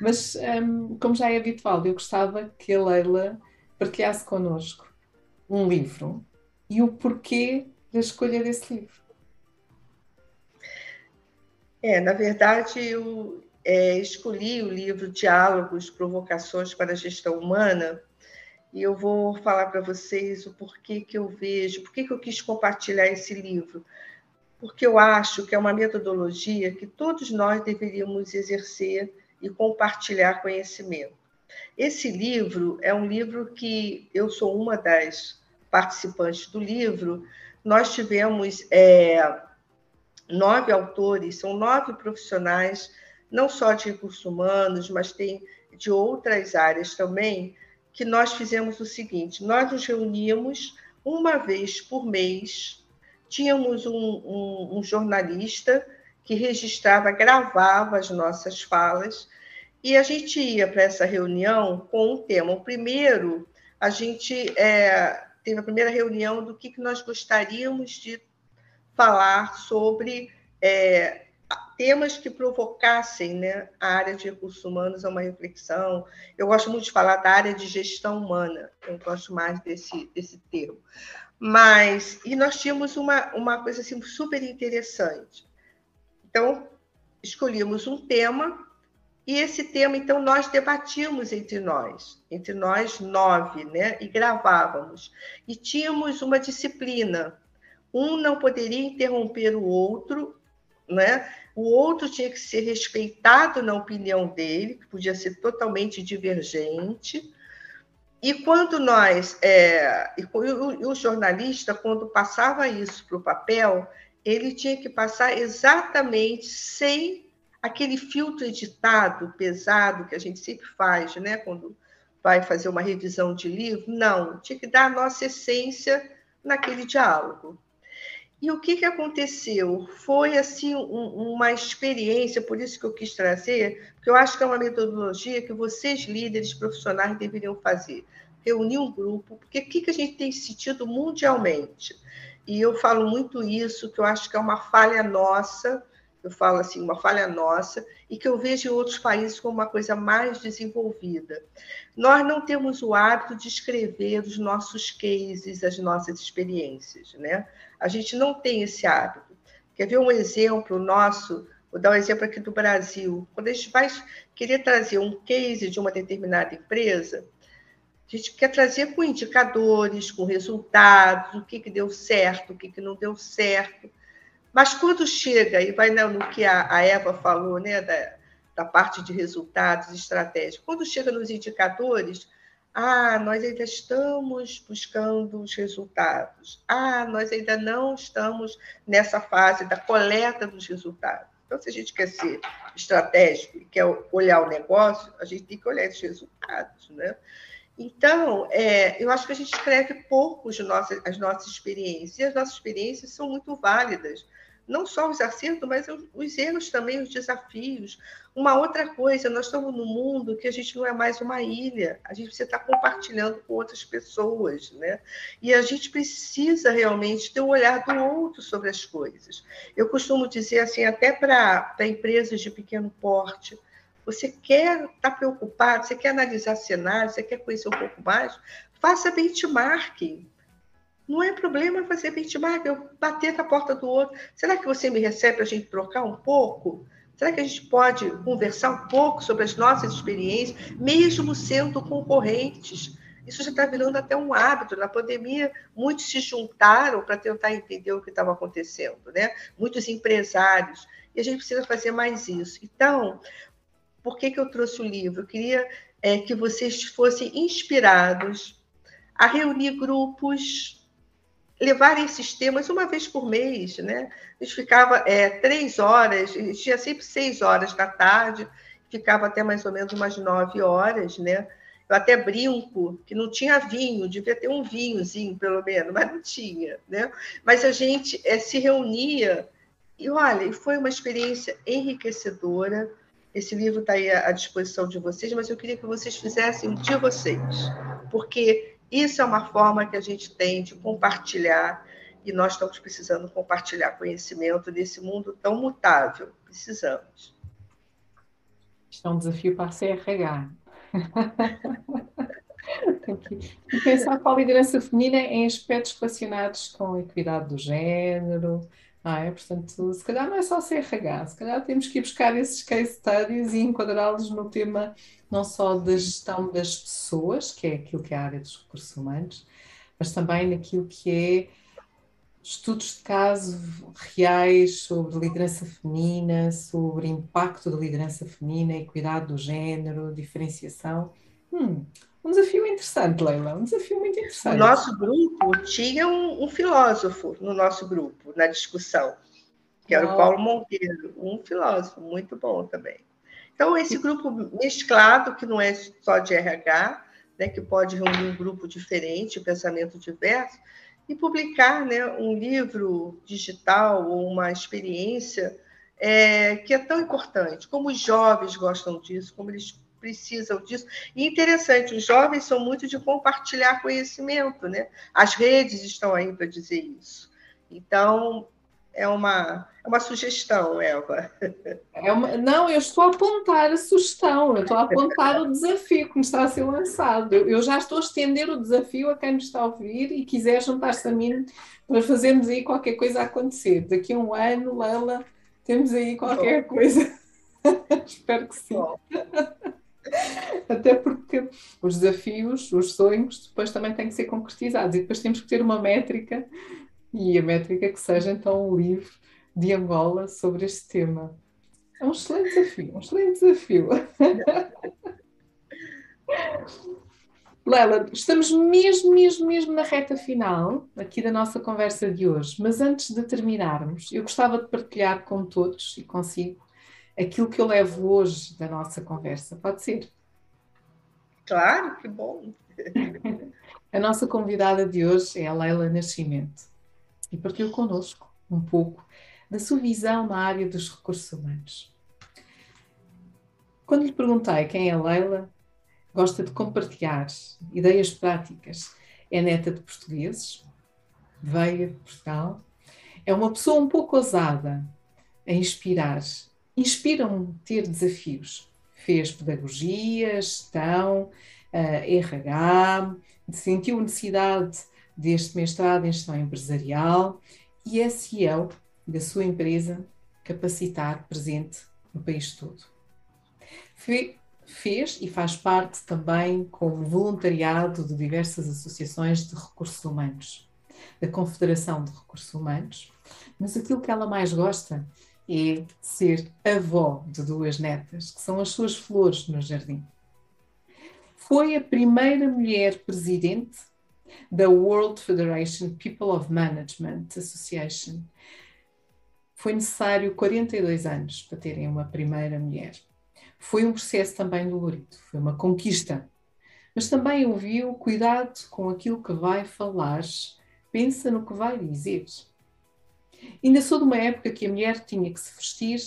Mas, um, como já é habitual, eu gostava que a Leila partilhasse connosco um livro e o porquê da escolha desse livro. É, na verdade, eu é, escolhi o livro Diálogos, Provocações para a Gestão Humana e eu vou falar para vocês o porquê que eu vejo, porquê que eu quis compartilhar esse livro. Porque eu acho que é uma metodologia que todos nós deveríamos exercer e compartilhar conhecimento. Esse livro é um livro que eu sou uma das participantes do livro. Nós tivemos é, nove autores, são nove profissionais, não só de recursos humanos, mas tem de outras áreas também, que nós fizemos o seguinte: nós nos reuníamos uma vez por mês, tínhamos um, um, um jornalista que registrava, gravava as nossas falas, e a gente ia para essa reunião com um tema. O primeiro, a gente é, teve a primeira reunião do que, que nós gostaríamos de falar sobre é, temas que provocassem, né, a área de recursos humanos a uma reflexão. Eu gosto muito de falar da área de gestão humana, eu gosto mais desse, desse termo. Mas, e nós tínhamos uma, uma coisa assim, super interessante. Então, escolhíamos um tema, e esse tema, então, nós debatíamos entre nós, entre nós nove, né? E gravávamos. E tínhamos uma disciplina. Um não poderia interromper o outro, né? O outro tinha que ser respeitado na opinião dele, que podia ser totalmente divergente. E quando nós... É, e o jornalista, quando passava isso para o papel, ele tinha que passar exatamente sem aquele filtro editado, pesado, que a gente sempre faz, né? Quando vai fazer uma revisão de livro. Não, tinha que dar a nossa essência naquele diálogo. E o que, que aconteceu? Foi assim, um, uma experiência, por isso que eu quis trazer, porque eu acho que é uma metodologia que vocês, líderes profissionais, deveriam fazer. Reunir um grupo, porque o que, que a gente tem sentido mundialmente? E eu falo muito isso, que eu acho que é uma falha nossa, eu falo assim, uma falha nossa, e que eu vejo em outros países como uma coisa mais desenvolvida. Nós não temos o hábito de escrever os nossos cases, as nossas experiências, né? A gente não tem esse hábito. Quer ver um exemplo nosso? Vou dar um exemplo aqui do Brasil. Quando a gente vai querer trazer um case de uma determinada empresa, a gente quer trazer com indicadores, com resultados, o que, que deu certo, o que, que não deu certo. Mas quando chega, e vai no que a Eva falou, né, da, da parte de resultados, estratégia, quando chega nos indicadores, ah, nós ainda estamos buscando os resultados, ah, nós ainda não estamos nessa fase da coleta dos resultados. Então, se a gente quer ser estratégico e quer olhar o negócio, a gente tem que olhar esses resultados, né? Então, é, eu acho que a gente escreve pouco as nossas, as nossas experiências, e as nossas experiências são muito válidas, não só os acertos, mas os, os erros também, os desafios. Uma outra coisa, nós estamos num mundo que a gente não é mais uma ilha, a gente precisa estar compartilhando com outras pessoas, né? E a gente precisa realmente ter um olhar do outro sobre as coisas. Eu costumo dizer assim, até para empresas de pequeno porte, você quer estar preocupado, você quer analisar cenários, você quer conhecer um pouco mais, faça benchmarking. Não é problema fazer benchmarking, eu bater na porta do outro. Será que você me recebe para a gente trocar um pouco? Será que a gente pode conversar um pouco sobre as nossas experiências, mesmo sendo concorrentes? Isso já está virando até um hábito. Na pandemia, muitos se juntaram para tentar entender o que estava acontecendo, né? Muitos empresários. E a gente precisa fazer mais isso. Então... Por que, que eu trouxe o livro? Eu queria é, que vocês fossem inspirados a reunir grupos, levar esses temas uma vez por mês, né? A gente ficava é, três horas, tinha sempre seis horas da tarde, ficava até mais ou menos umas nove horas, né? Eu até brinco que não tinha vinho, devia ter um vinhozinho, pelo menos, mas não tinha, né? Mas a gente é, se reunia e, olha, foi uma experiência enriquecedora. Esse livro está aí à disposição de vocês, mas eu queria que vocês fizessem de vocês, porque isso é uma forma que a gente tem de compartilhar, e nós estamos precisando compartilhar conhecimento nesse mundo tão mutável. Precisamos. Isto é um desafio para se arregar. Tem que pensar com a liderança feminina em aspectos relacionados com a equidade do género. Ah, é, portanto, se calhar não é só C R H, se calhar temos que ir buscar esses case studies e enquadrá-los no tema não só da gestão das pessoas, que é aquilo que é a área dos recursos humanos, mas também naquilo que é estudos de caso reais sobre liderança feminina, sobre impacto da liderança feminina, equidade do género, diferenciação. Hum, um desafio interessante, Leila, um desafio muito interessante. No nosso grupo tinha um, um filósofo no nosso grupo, na discussão. que era o Paulo Monteiro, um filósofo muito bom também. Então, esse grupo mesclado, que não é só de R H, né, que pode reunir um grupo diferente, pensamento diverso, e publicar, né, um livro digital ou uma experiência é, que é tão importante, como os jovens gostam disso, como eles precisam disso. E interessante, os jovens são muito de compartilhar conhecimento, né? As redes estão aí para dizer isso. Então, é uma, é uma sugestão, Elva. É uma, não, eu estou a apontar a sugestão, eu estou a apontar o desafio que me está a ser lançado. Eu, eu já estou a estender o desafio a quem nos está a ouvir e quiser juntar-se a mim para fazermos aí qualquer coisa acontecer. Daqui a um ano, Leila, temos aí qualquer Bom. coisa. Espero que sim. Bom. Até porque os desafios, os sonhos, depois também têm que ser concretizados e depois temos que ter uma métrica, e a métrica que seja então um livro de Angola sobre este tema. É um excelente desafio, um excelente desafio. Leila, estamos mesmo, mesmo, mesmo na reta final aqui da nossa conversa de hoje, mas antes de terminarmos, eu gostava de partilhar com todos e consigo aquilo que eu levo hoje da nossa conversa. Pode ser? Claro, que bom! A nossa convidada de hoje é a Leila Nascimento e partilhou connosco um pouco da sua visão na área dos recursos humanos. Quando lhe perguntei quem é a Leila, gosta de compartilhar ideias práticas, é neta de portugueses, veio de Portugal, é uma pessoa um pouco ousada a inspirar. Inspiram-me ter desafios. Fez pedagogia, gestão, R H, sentiu necessidade deste mestrado em gestão empresarial e é C E O da sua empresa Capacitar, presente no país todo. Fe, fez e faz parte também como voluntariado de diversas associações de recursos humanos, da Confederação de Recursos Humanos, mas aquilo que ela mais gosta é ser avó de duas netas, que são as suas flores no jardim. Foi a primeira mulher presidente da World Federation People of Management Association. Foi necessário quarenta e dois anos para terem uma primeira mulher. Foi um processo também dolorido, foi uma conquista, mas também ouviu cuidado com aquilo que vai falar, pensa no que vai dizer. Ainda sou de uma época que a mulher tinha que se vestir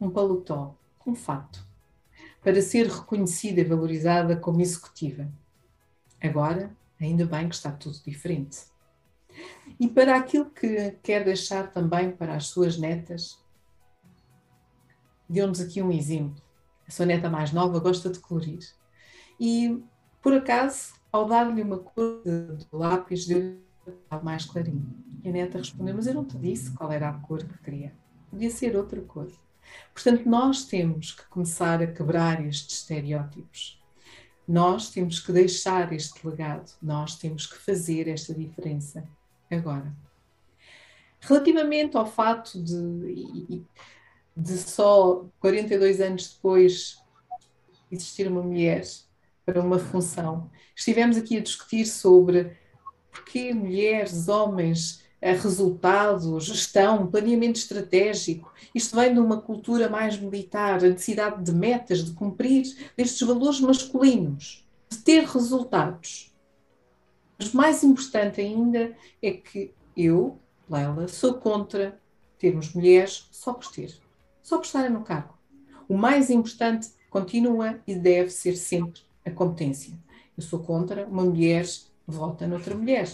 um paletó, um fato, para ser reconhecida e valorizada como executiva. Agora, ainda bem que está tudo diferente. E para aquilo que quer deixar também para as suas netas, deu-nos aqui um exemplo. A sua neta mais nova gosta de colorir. E, por acaso, ao dar-lhe uma cor do lápis, deu-lhe mais clarinho. E a neta respondeu, mas eu não te disse qual era a cor que queria. Podia ser outra cor. Portanto, nós temos que começar a quebrar estes estereótipos. Nós temos que deixar este legado. Nós temos que fazer esta diferença agora. Relativamente ao fato de, de só quarenta e dois anos depois existir uma mulher para uma função, estivemos aqui a discutir sobre porquê mulheres, homens, resultados, gestão, planeamento estratégico. Isto vem de uma cultura mais militar, a necessidade de metas, de cumprir estes valores masculinos, de ter resultados. Mas mais importante ainda é que eu, Leila, sou contra termos mulheres só por ter, só por estarem no cargo. O mais importante continua e deve ser sempre a competência. Eu sou contra uma mulher vota noutra mulher.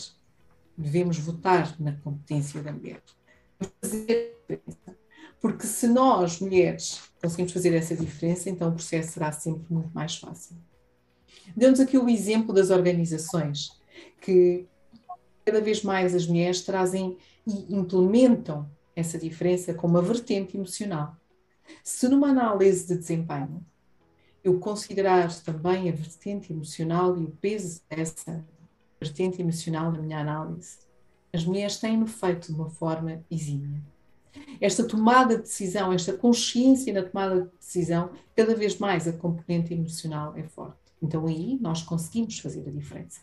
Devemos votar na competência da mulher. Porque se nós, mulheres, conseguimos fazer essa diferença, então o processo será sempre muito mais fácil. Demos aqui o exemplo das organizações, que cada vez mais as mulheres trazem e implementam essa diferença com uma vertente emocional. Se numa análise de desempenho, eu considerar também a vertente emocional e o peso dessa vertente emocional da minha análise, as mulheres têm-no feito de uma forma exímia. Esta tomada de decisão, esta consciência na tomada de decisão, cada vez mais a componente emocional é forte. Então aí nós conseguimos fazer a diferença.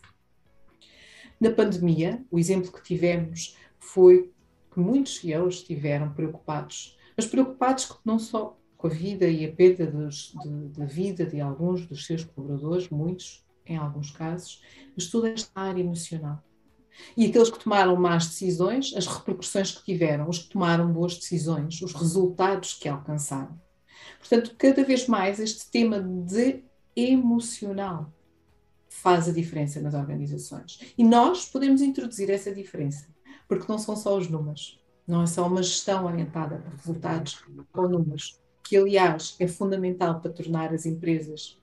Na pandemia, o exemplo que tivemos foi que muitos C E Os estiveram preocupados, mas preocupados não só com a vida e a perda dos, de, de vida de alguns dos seus colaboradores, muitos, em alguns casos, mas toda esta área emocional. E aqueles que tomaram más decisões, as repercussões que tiveram, os que tomaram boas decisões, os resultados que alcançaram. Portanto, cada vez mais este tema de emocional faz a diferença nas organizações. E nós podemos introduzir essa diferença, porque não são só os números, não é só uma gestão orientada por resultados ou números, que, aliás, é fundamental para tornar as empresas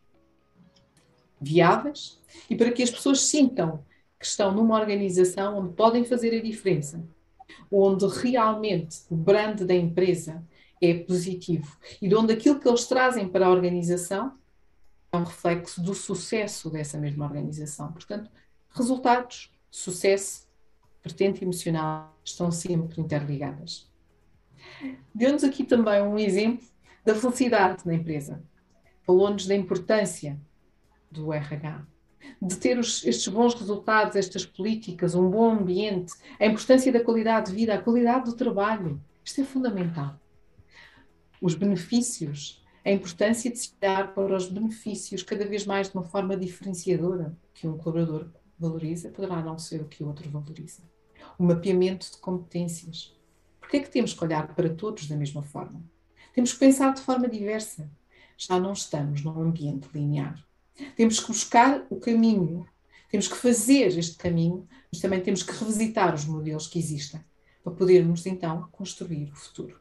viáveis e para que as pessoas sintam que estão numa organização onde podem fazer a diferença, onde realmente o brand da empresa é positivo e de onde aquilo que eles trazem para a organização é um reflexo do sucesso dessa mesma organização. Portanto, resultados, sucesso, vertente emocional estão sempre interligadas. Deu-nos aqui também um exemplo da felicidade na empresa. Falou-nos da importância do R H, de ter os, estes bons resultados, estas políticas, um bom ambiente, a importância da qualidade de vida, a qualidade do trabalho. Isto é fundamental. Os benefícios, a importância de se dar para os benefícios cada vez mais de uma forma diferenciadora, que um colaborador valoriza, poderá não ser o que o outro valoriza. O mapeamento de competências. Porque é que temos que olhar para todos da mesma forma? Temos que pensar de forma diversa. Já não estamos num ambiente linear. Temos que buscar o caminho, temos que fazer este caminho, mas também temos que revisitar os modelos que existem, para podermos, então, construir o futuro.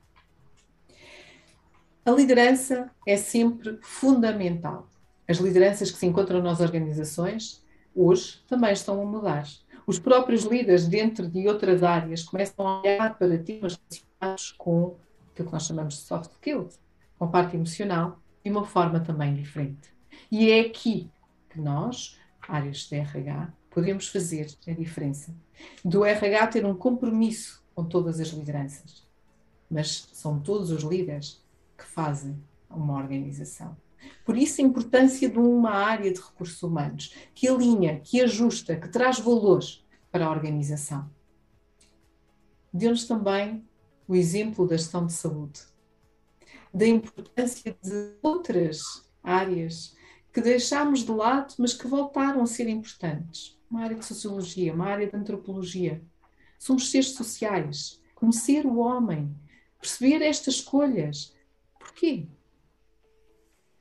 A liderança é sempre fundamental. As lideranças que se encontram nas organizações, hoje, também estão a mudar. Os próprios líderes, dentro de outras áreas, começam a olhar para temas relacionados com aquilo que nós chamamos de soft skills, com a parte emocional, de uma forma também diferente. E é aqui que nós, áreas de R H, podemos fazer a diferença. Do R H ter um compromisso com todas as lideranças, mas são todos os líderes que fazem uma organização. Por isso a importância de uma área de recursos humanos, que alinha, que ajusta, que traz valores para a organização. Deu-nos também o exemplo da gestão de saúde, da importância de outras áreas que deixámos de lado, mas que voltaram a ser importantes. Uma área de sociologia, uma área de antropologia. Somos seres sociais. Conhecer o homem, perceber estas escolhas. Porquê?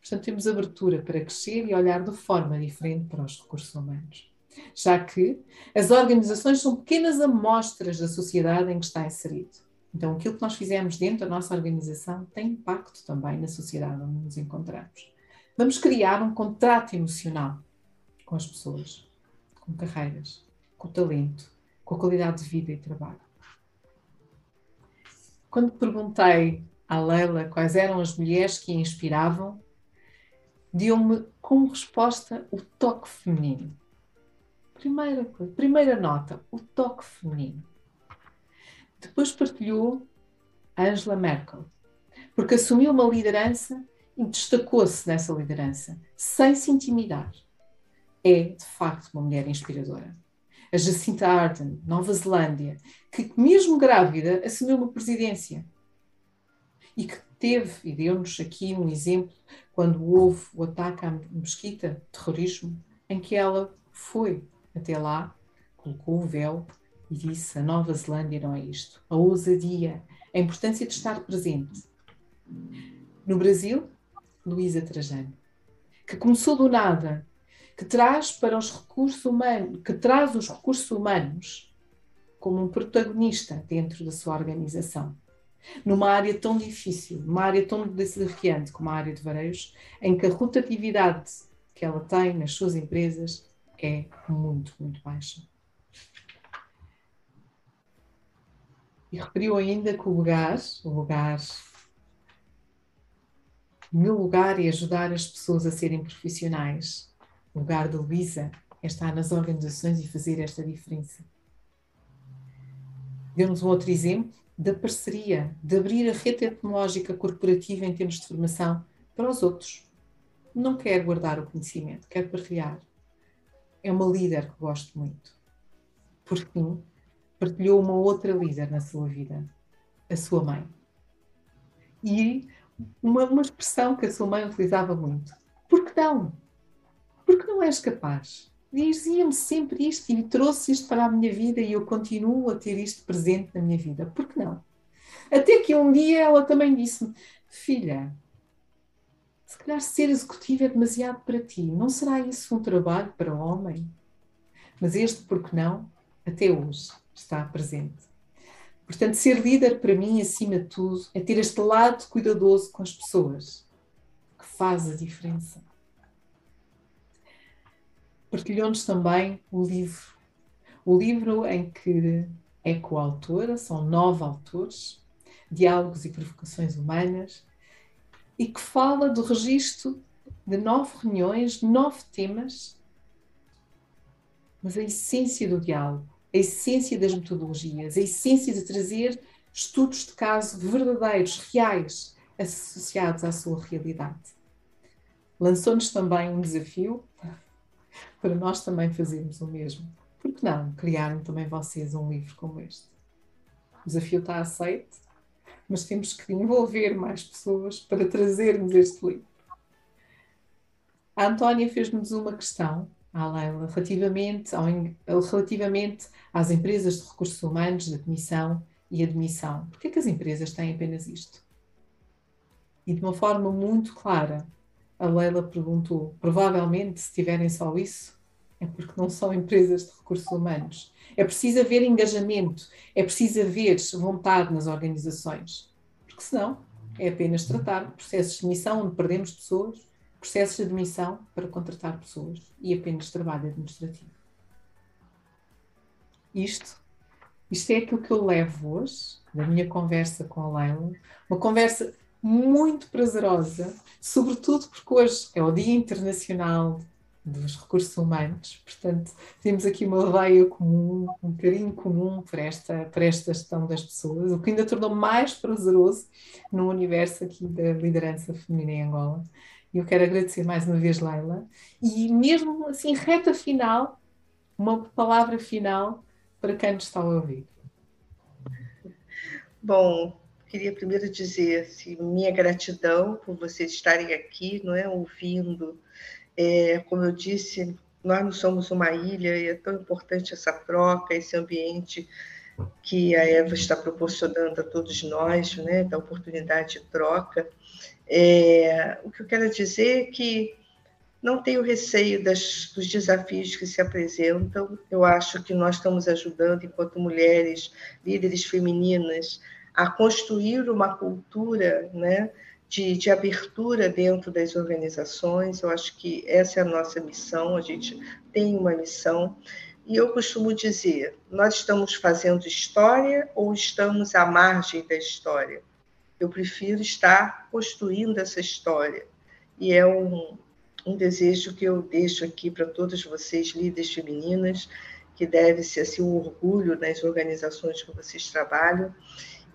Portanto, temos abertura para crescer e olhar de forma diferente para os recursos humanos. Já que as organizações são pequenas amostras da sociedade em que está inserido. Então, aquilo que nós fizemos dentro da nossa organização tem impacto também na sociedade onde nos encontramos. Vamos criar um contrato emocional com as pessoas, com carreiras, com o talento, com a qualidade de vida e trabalho. Quando perguntei à Leila quais eram as mulheres que a inspiravam, deu-me como resposta o toque feminino. Primeira, primeira nota, o toque feminino. Depois partilhou Angela Merkel, porque assumiu uma liderança e destacou-se nessa liderança, sem se intimidar. É, de facto, uma mulher inspiradora. A Jacinda Ardern, Nova Zelândia, que mesmo grávida assumiu uma presidência e que teve, e deu-nos aqui um exemplo, quando houve o ataque à mesquita, terrorismo, em que ela foi até lá, colocou o véu e disse: a Nova Zelândia não é isto. A ousadia, a importância de estar presente. No Brasil, Luiza Trajano, que começou do nada, que traz para os recursos humanos, que traz os recursos humanos como um protagonista dentro da sua organização, numa área tão difícil, numa área tão desafiante como a área de varejo, em que a rotatividade que ela tem nas suas empresas é muito, muito baixa. E referiu ainda que o lugar, o lugar O meu lugar é ajudar as pessoas a serem profissionais. O lugar da Luiza é estar nas organizações e fazer esta diferença. Demos um outro exemplo da parceria, de abrir a rede tecnológica corporativa em termos de formação para os outros. Não quer guardar o conhecimento, quer partilhar. É uma líder que gosto muito. Por fim, partilhou uma outra líder na sua vida, a sua mãe. E uma, uma expressão que a sua mãe utilizava muito. Por que não? Porque não és capaz? Dizia-me sempre isto e trouxe isto para a minha vida e eu continuo a ter isto presente na minha vida. Por que não? Até que um dia ela também disse-me, filha, se calhar ser executiva é demasiado para ti. Não será isso um trabalho para o homem? Mas este por que não, até hoje, está presente. Portanto, ser líder para mim, acima de tudo, é ter este lado cuidadoso com as pessoas, que faz a diferença. Partilhou-nos também o livro. O livro em que é coautora, são nove autores, Diálogos e Provocações Humanas, e que fala do registro de nove reuniões, nove temas, mas a essência do diálogo, a essência das metodologias, a essência de trazer estudos de caso verdadeiros, reais, associados à sua realidade. Lançou-nos também um desafio para nós também fazermos o mesmo. Por que não criarem também vocês um livro como este? O desafio está aceito, mas temos que envolver mais pessoas para trazermos este livro. A Antónia fez-nos uma questão, à Leila, relativamente, ao, relativamente às empresas de recursos humanos, de admissão e admissão. Porquê que as empresas têm apenas isto? E de uma forma muito clara, a Leila perguntou, provavelmente, se tiverem só isso, é porque não são empresas de recursos humanos. É preciso haver engajamento, é preciso haver vontade nas organizações, porque senão é apenas tratar processos de admissão onde perdemos pessoas, processos de admissão para contratar pessoas e apenas trabalho administrativo. Isto, isto é aquilo que eu levo hoje, da minha conversa com a Leila, uma conversa muito prazerosa, sobretudo porque hoje é o Dia Internacional dos Recursos Humanos, portanto, temos aqui uma veia comum, um carinho comum para esta, para esta gestão das pessoas, o que ainda tornou mais prazeroso no universo aqui da liderança feminina em Angola. E eu quero agradecer mais uma vez, Leila, e mesmo assim, reta final, uma palavra final para quem nos está a ouvir. Bom, queria primeiro dizer assim, minha gratidão por vocês estarem aqui, não é, ouvindo. É, como eu disse, nós não somos uma ilha e é tão importante essa troca, esse ambiente que a Eva está proporcionando a todos nós, né, da oportunidade de troca. É, o que eu quero dizer é que não tenho receio das, dos desafios que se apresentam. Eu acho que nós estamos ajudando, enquanto mulheres, líderes femininas, a construir uma cultura, né, de, de abertura dentro das organizações. Eu acho que essa é a nossa missão, a gente tem uma missão. E eu costumo dizer, nós estamos fazendo história ou estamos à margem da história? Eu prefiro estar construindo essa história. E é um, um desejo que eu deixo aqui para todas vocês, líderes femininas, que deve ser assim, um orgulho nas organizações que vocês trabalham,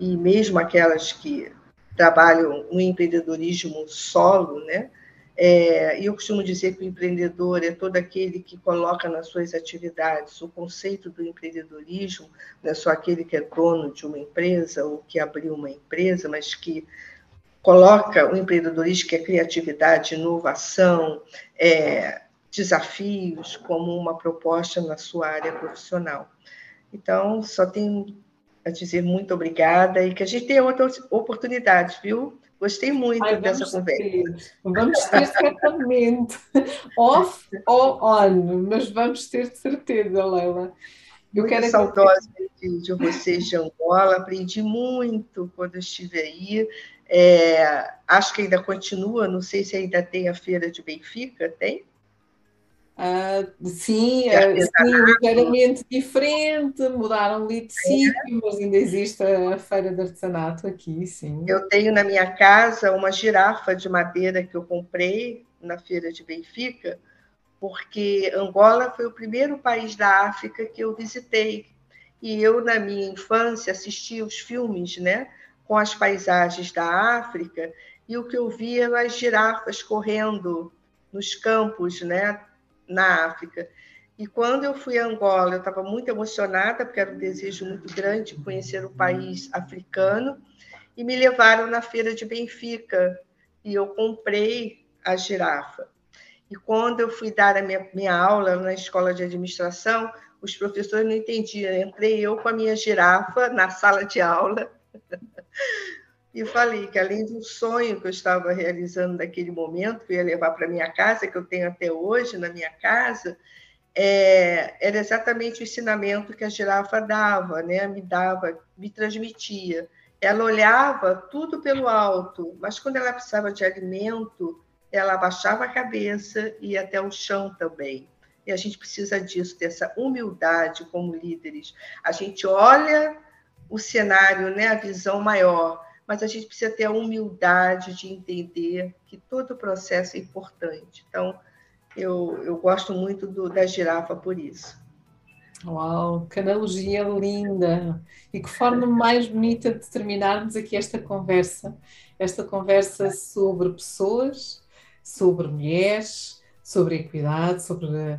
e mesmo aquelas que trabalham no empreendedorismo solo, né? É, eu costumo dizer que o empreendedor é todo aquele que coloca nas suas atividades o conceito do empreendedorismo, não é só aquele que é dono de uma empresa ou que abriu uma empresa, mas que coloca o empreendedorismo, que é criatividade, inovação, é, desafios, como uma proposta na sua área profissional. Então, só tenho a dizer muito obrigada e que a gente tenha outras oportunidades, viu? Gostei muito Ai, dessa conversa. Ter. Vamos ter certamente, off ou on, mas vamos ter de certeza, Leila. Eu muito quero saudosa de, de vocês de Angola, aprendi muito quando eu estive aí. É, acho que ainda continua, não sei se ainda tem a feira de Benfica, tem? Ah, sim, sim, ligeiramente diferente, mudaram ali de sítio, mas ainda existe a feira de artesanato aqui, sim. Eu tenho na minha casa uma girafa de madeira que eu comprei na feira de Benfica, porque Angola foi o primeiro país da África que eu visitei. E eu, na minha infância, assistia os filmes, né, com as paisagens da África, e o que eu via eram as girafas correndo nos campos, né, na África. E quando eu fui a Angola, eu estava muito emocionada, porque era um desejo muito grande conhecer o país africano, e me levaram na feira de Benfica, e eu comprei a girafa. E quando eu fui dar a minha, minha aula na escola de administração, os professores não entendiam. Entrei eu com a minha girafa na sala de aula e falei que, além de um sonho que eu estava realizando naquele momento, que eu ia levar para minha casa, que eu tenho até hoje na minha casa, é, era exatamente o ensinamento que a girafa dava, né? me dava, me transmitia. Ela olhava tudo pelo alto, mas quando ela precisava de alimento, ela abaixava a cabeça e ia até o chão também. E a gente precisa disso, dessa humildade como líderes. A gente olha o cenário, né, a visão maior, mas a gente precisa ter a humildade de entender que todo o processo é importante. Então, eu, eu gosto muito do, da girafa por isso. Uau, que analogia linda! E que forma mais bonita de terminarmos aqui esta conversa. Esta conversa sobre pessoas, sobre mulheres, sobre equidade, sobre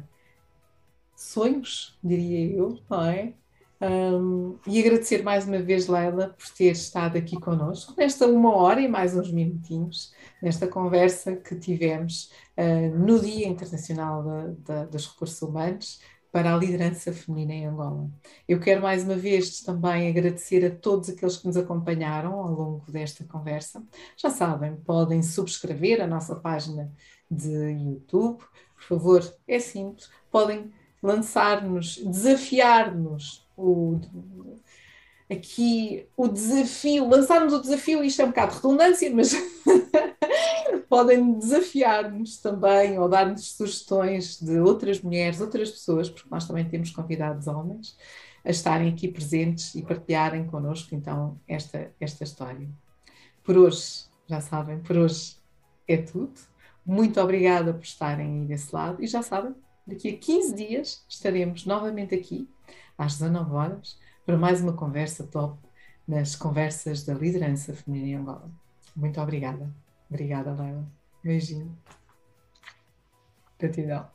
sonhos, diria eu, não é? Um, e agradecer mais uma vez, Leila, por ter estado aqui connosco nesta uma hora e mais uns minutinhos, nesta conversa que tivemos uh, no Dia Internacional da, da, dos Recursos Humanos, para a liderança feminina em Angola. Eu quero mais uma vez também agradecer a todos aqueles que nos acompanharam ao longo desta conversa. Já sabem, podem subscrever a nossa página de YouTube, por favor, é simples, podem lançar-nos, desafiar-nos o, aqui o desafio, lançar-nos o desafio, isto é um bocado redundância, mas podem desafiar-nos também ou dar-nos sugestões de outras mulheres, outras pessoas, porque nós também temos convidados homens a estarem aqui presentes e partilharem connosco então esta, esta história. Por hoje, já sabem, por hoje é tudo. Muito obrigada por estarem aí desse lado e já sabem, daqui a quinze dias estaremos novamente aqui às dezanove horas para mais uma conversa top nas conversas da liderança feminina em Angola. Muito obrigada. Obrigada, Leila. Beijinho. Gratidão.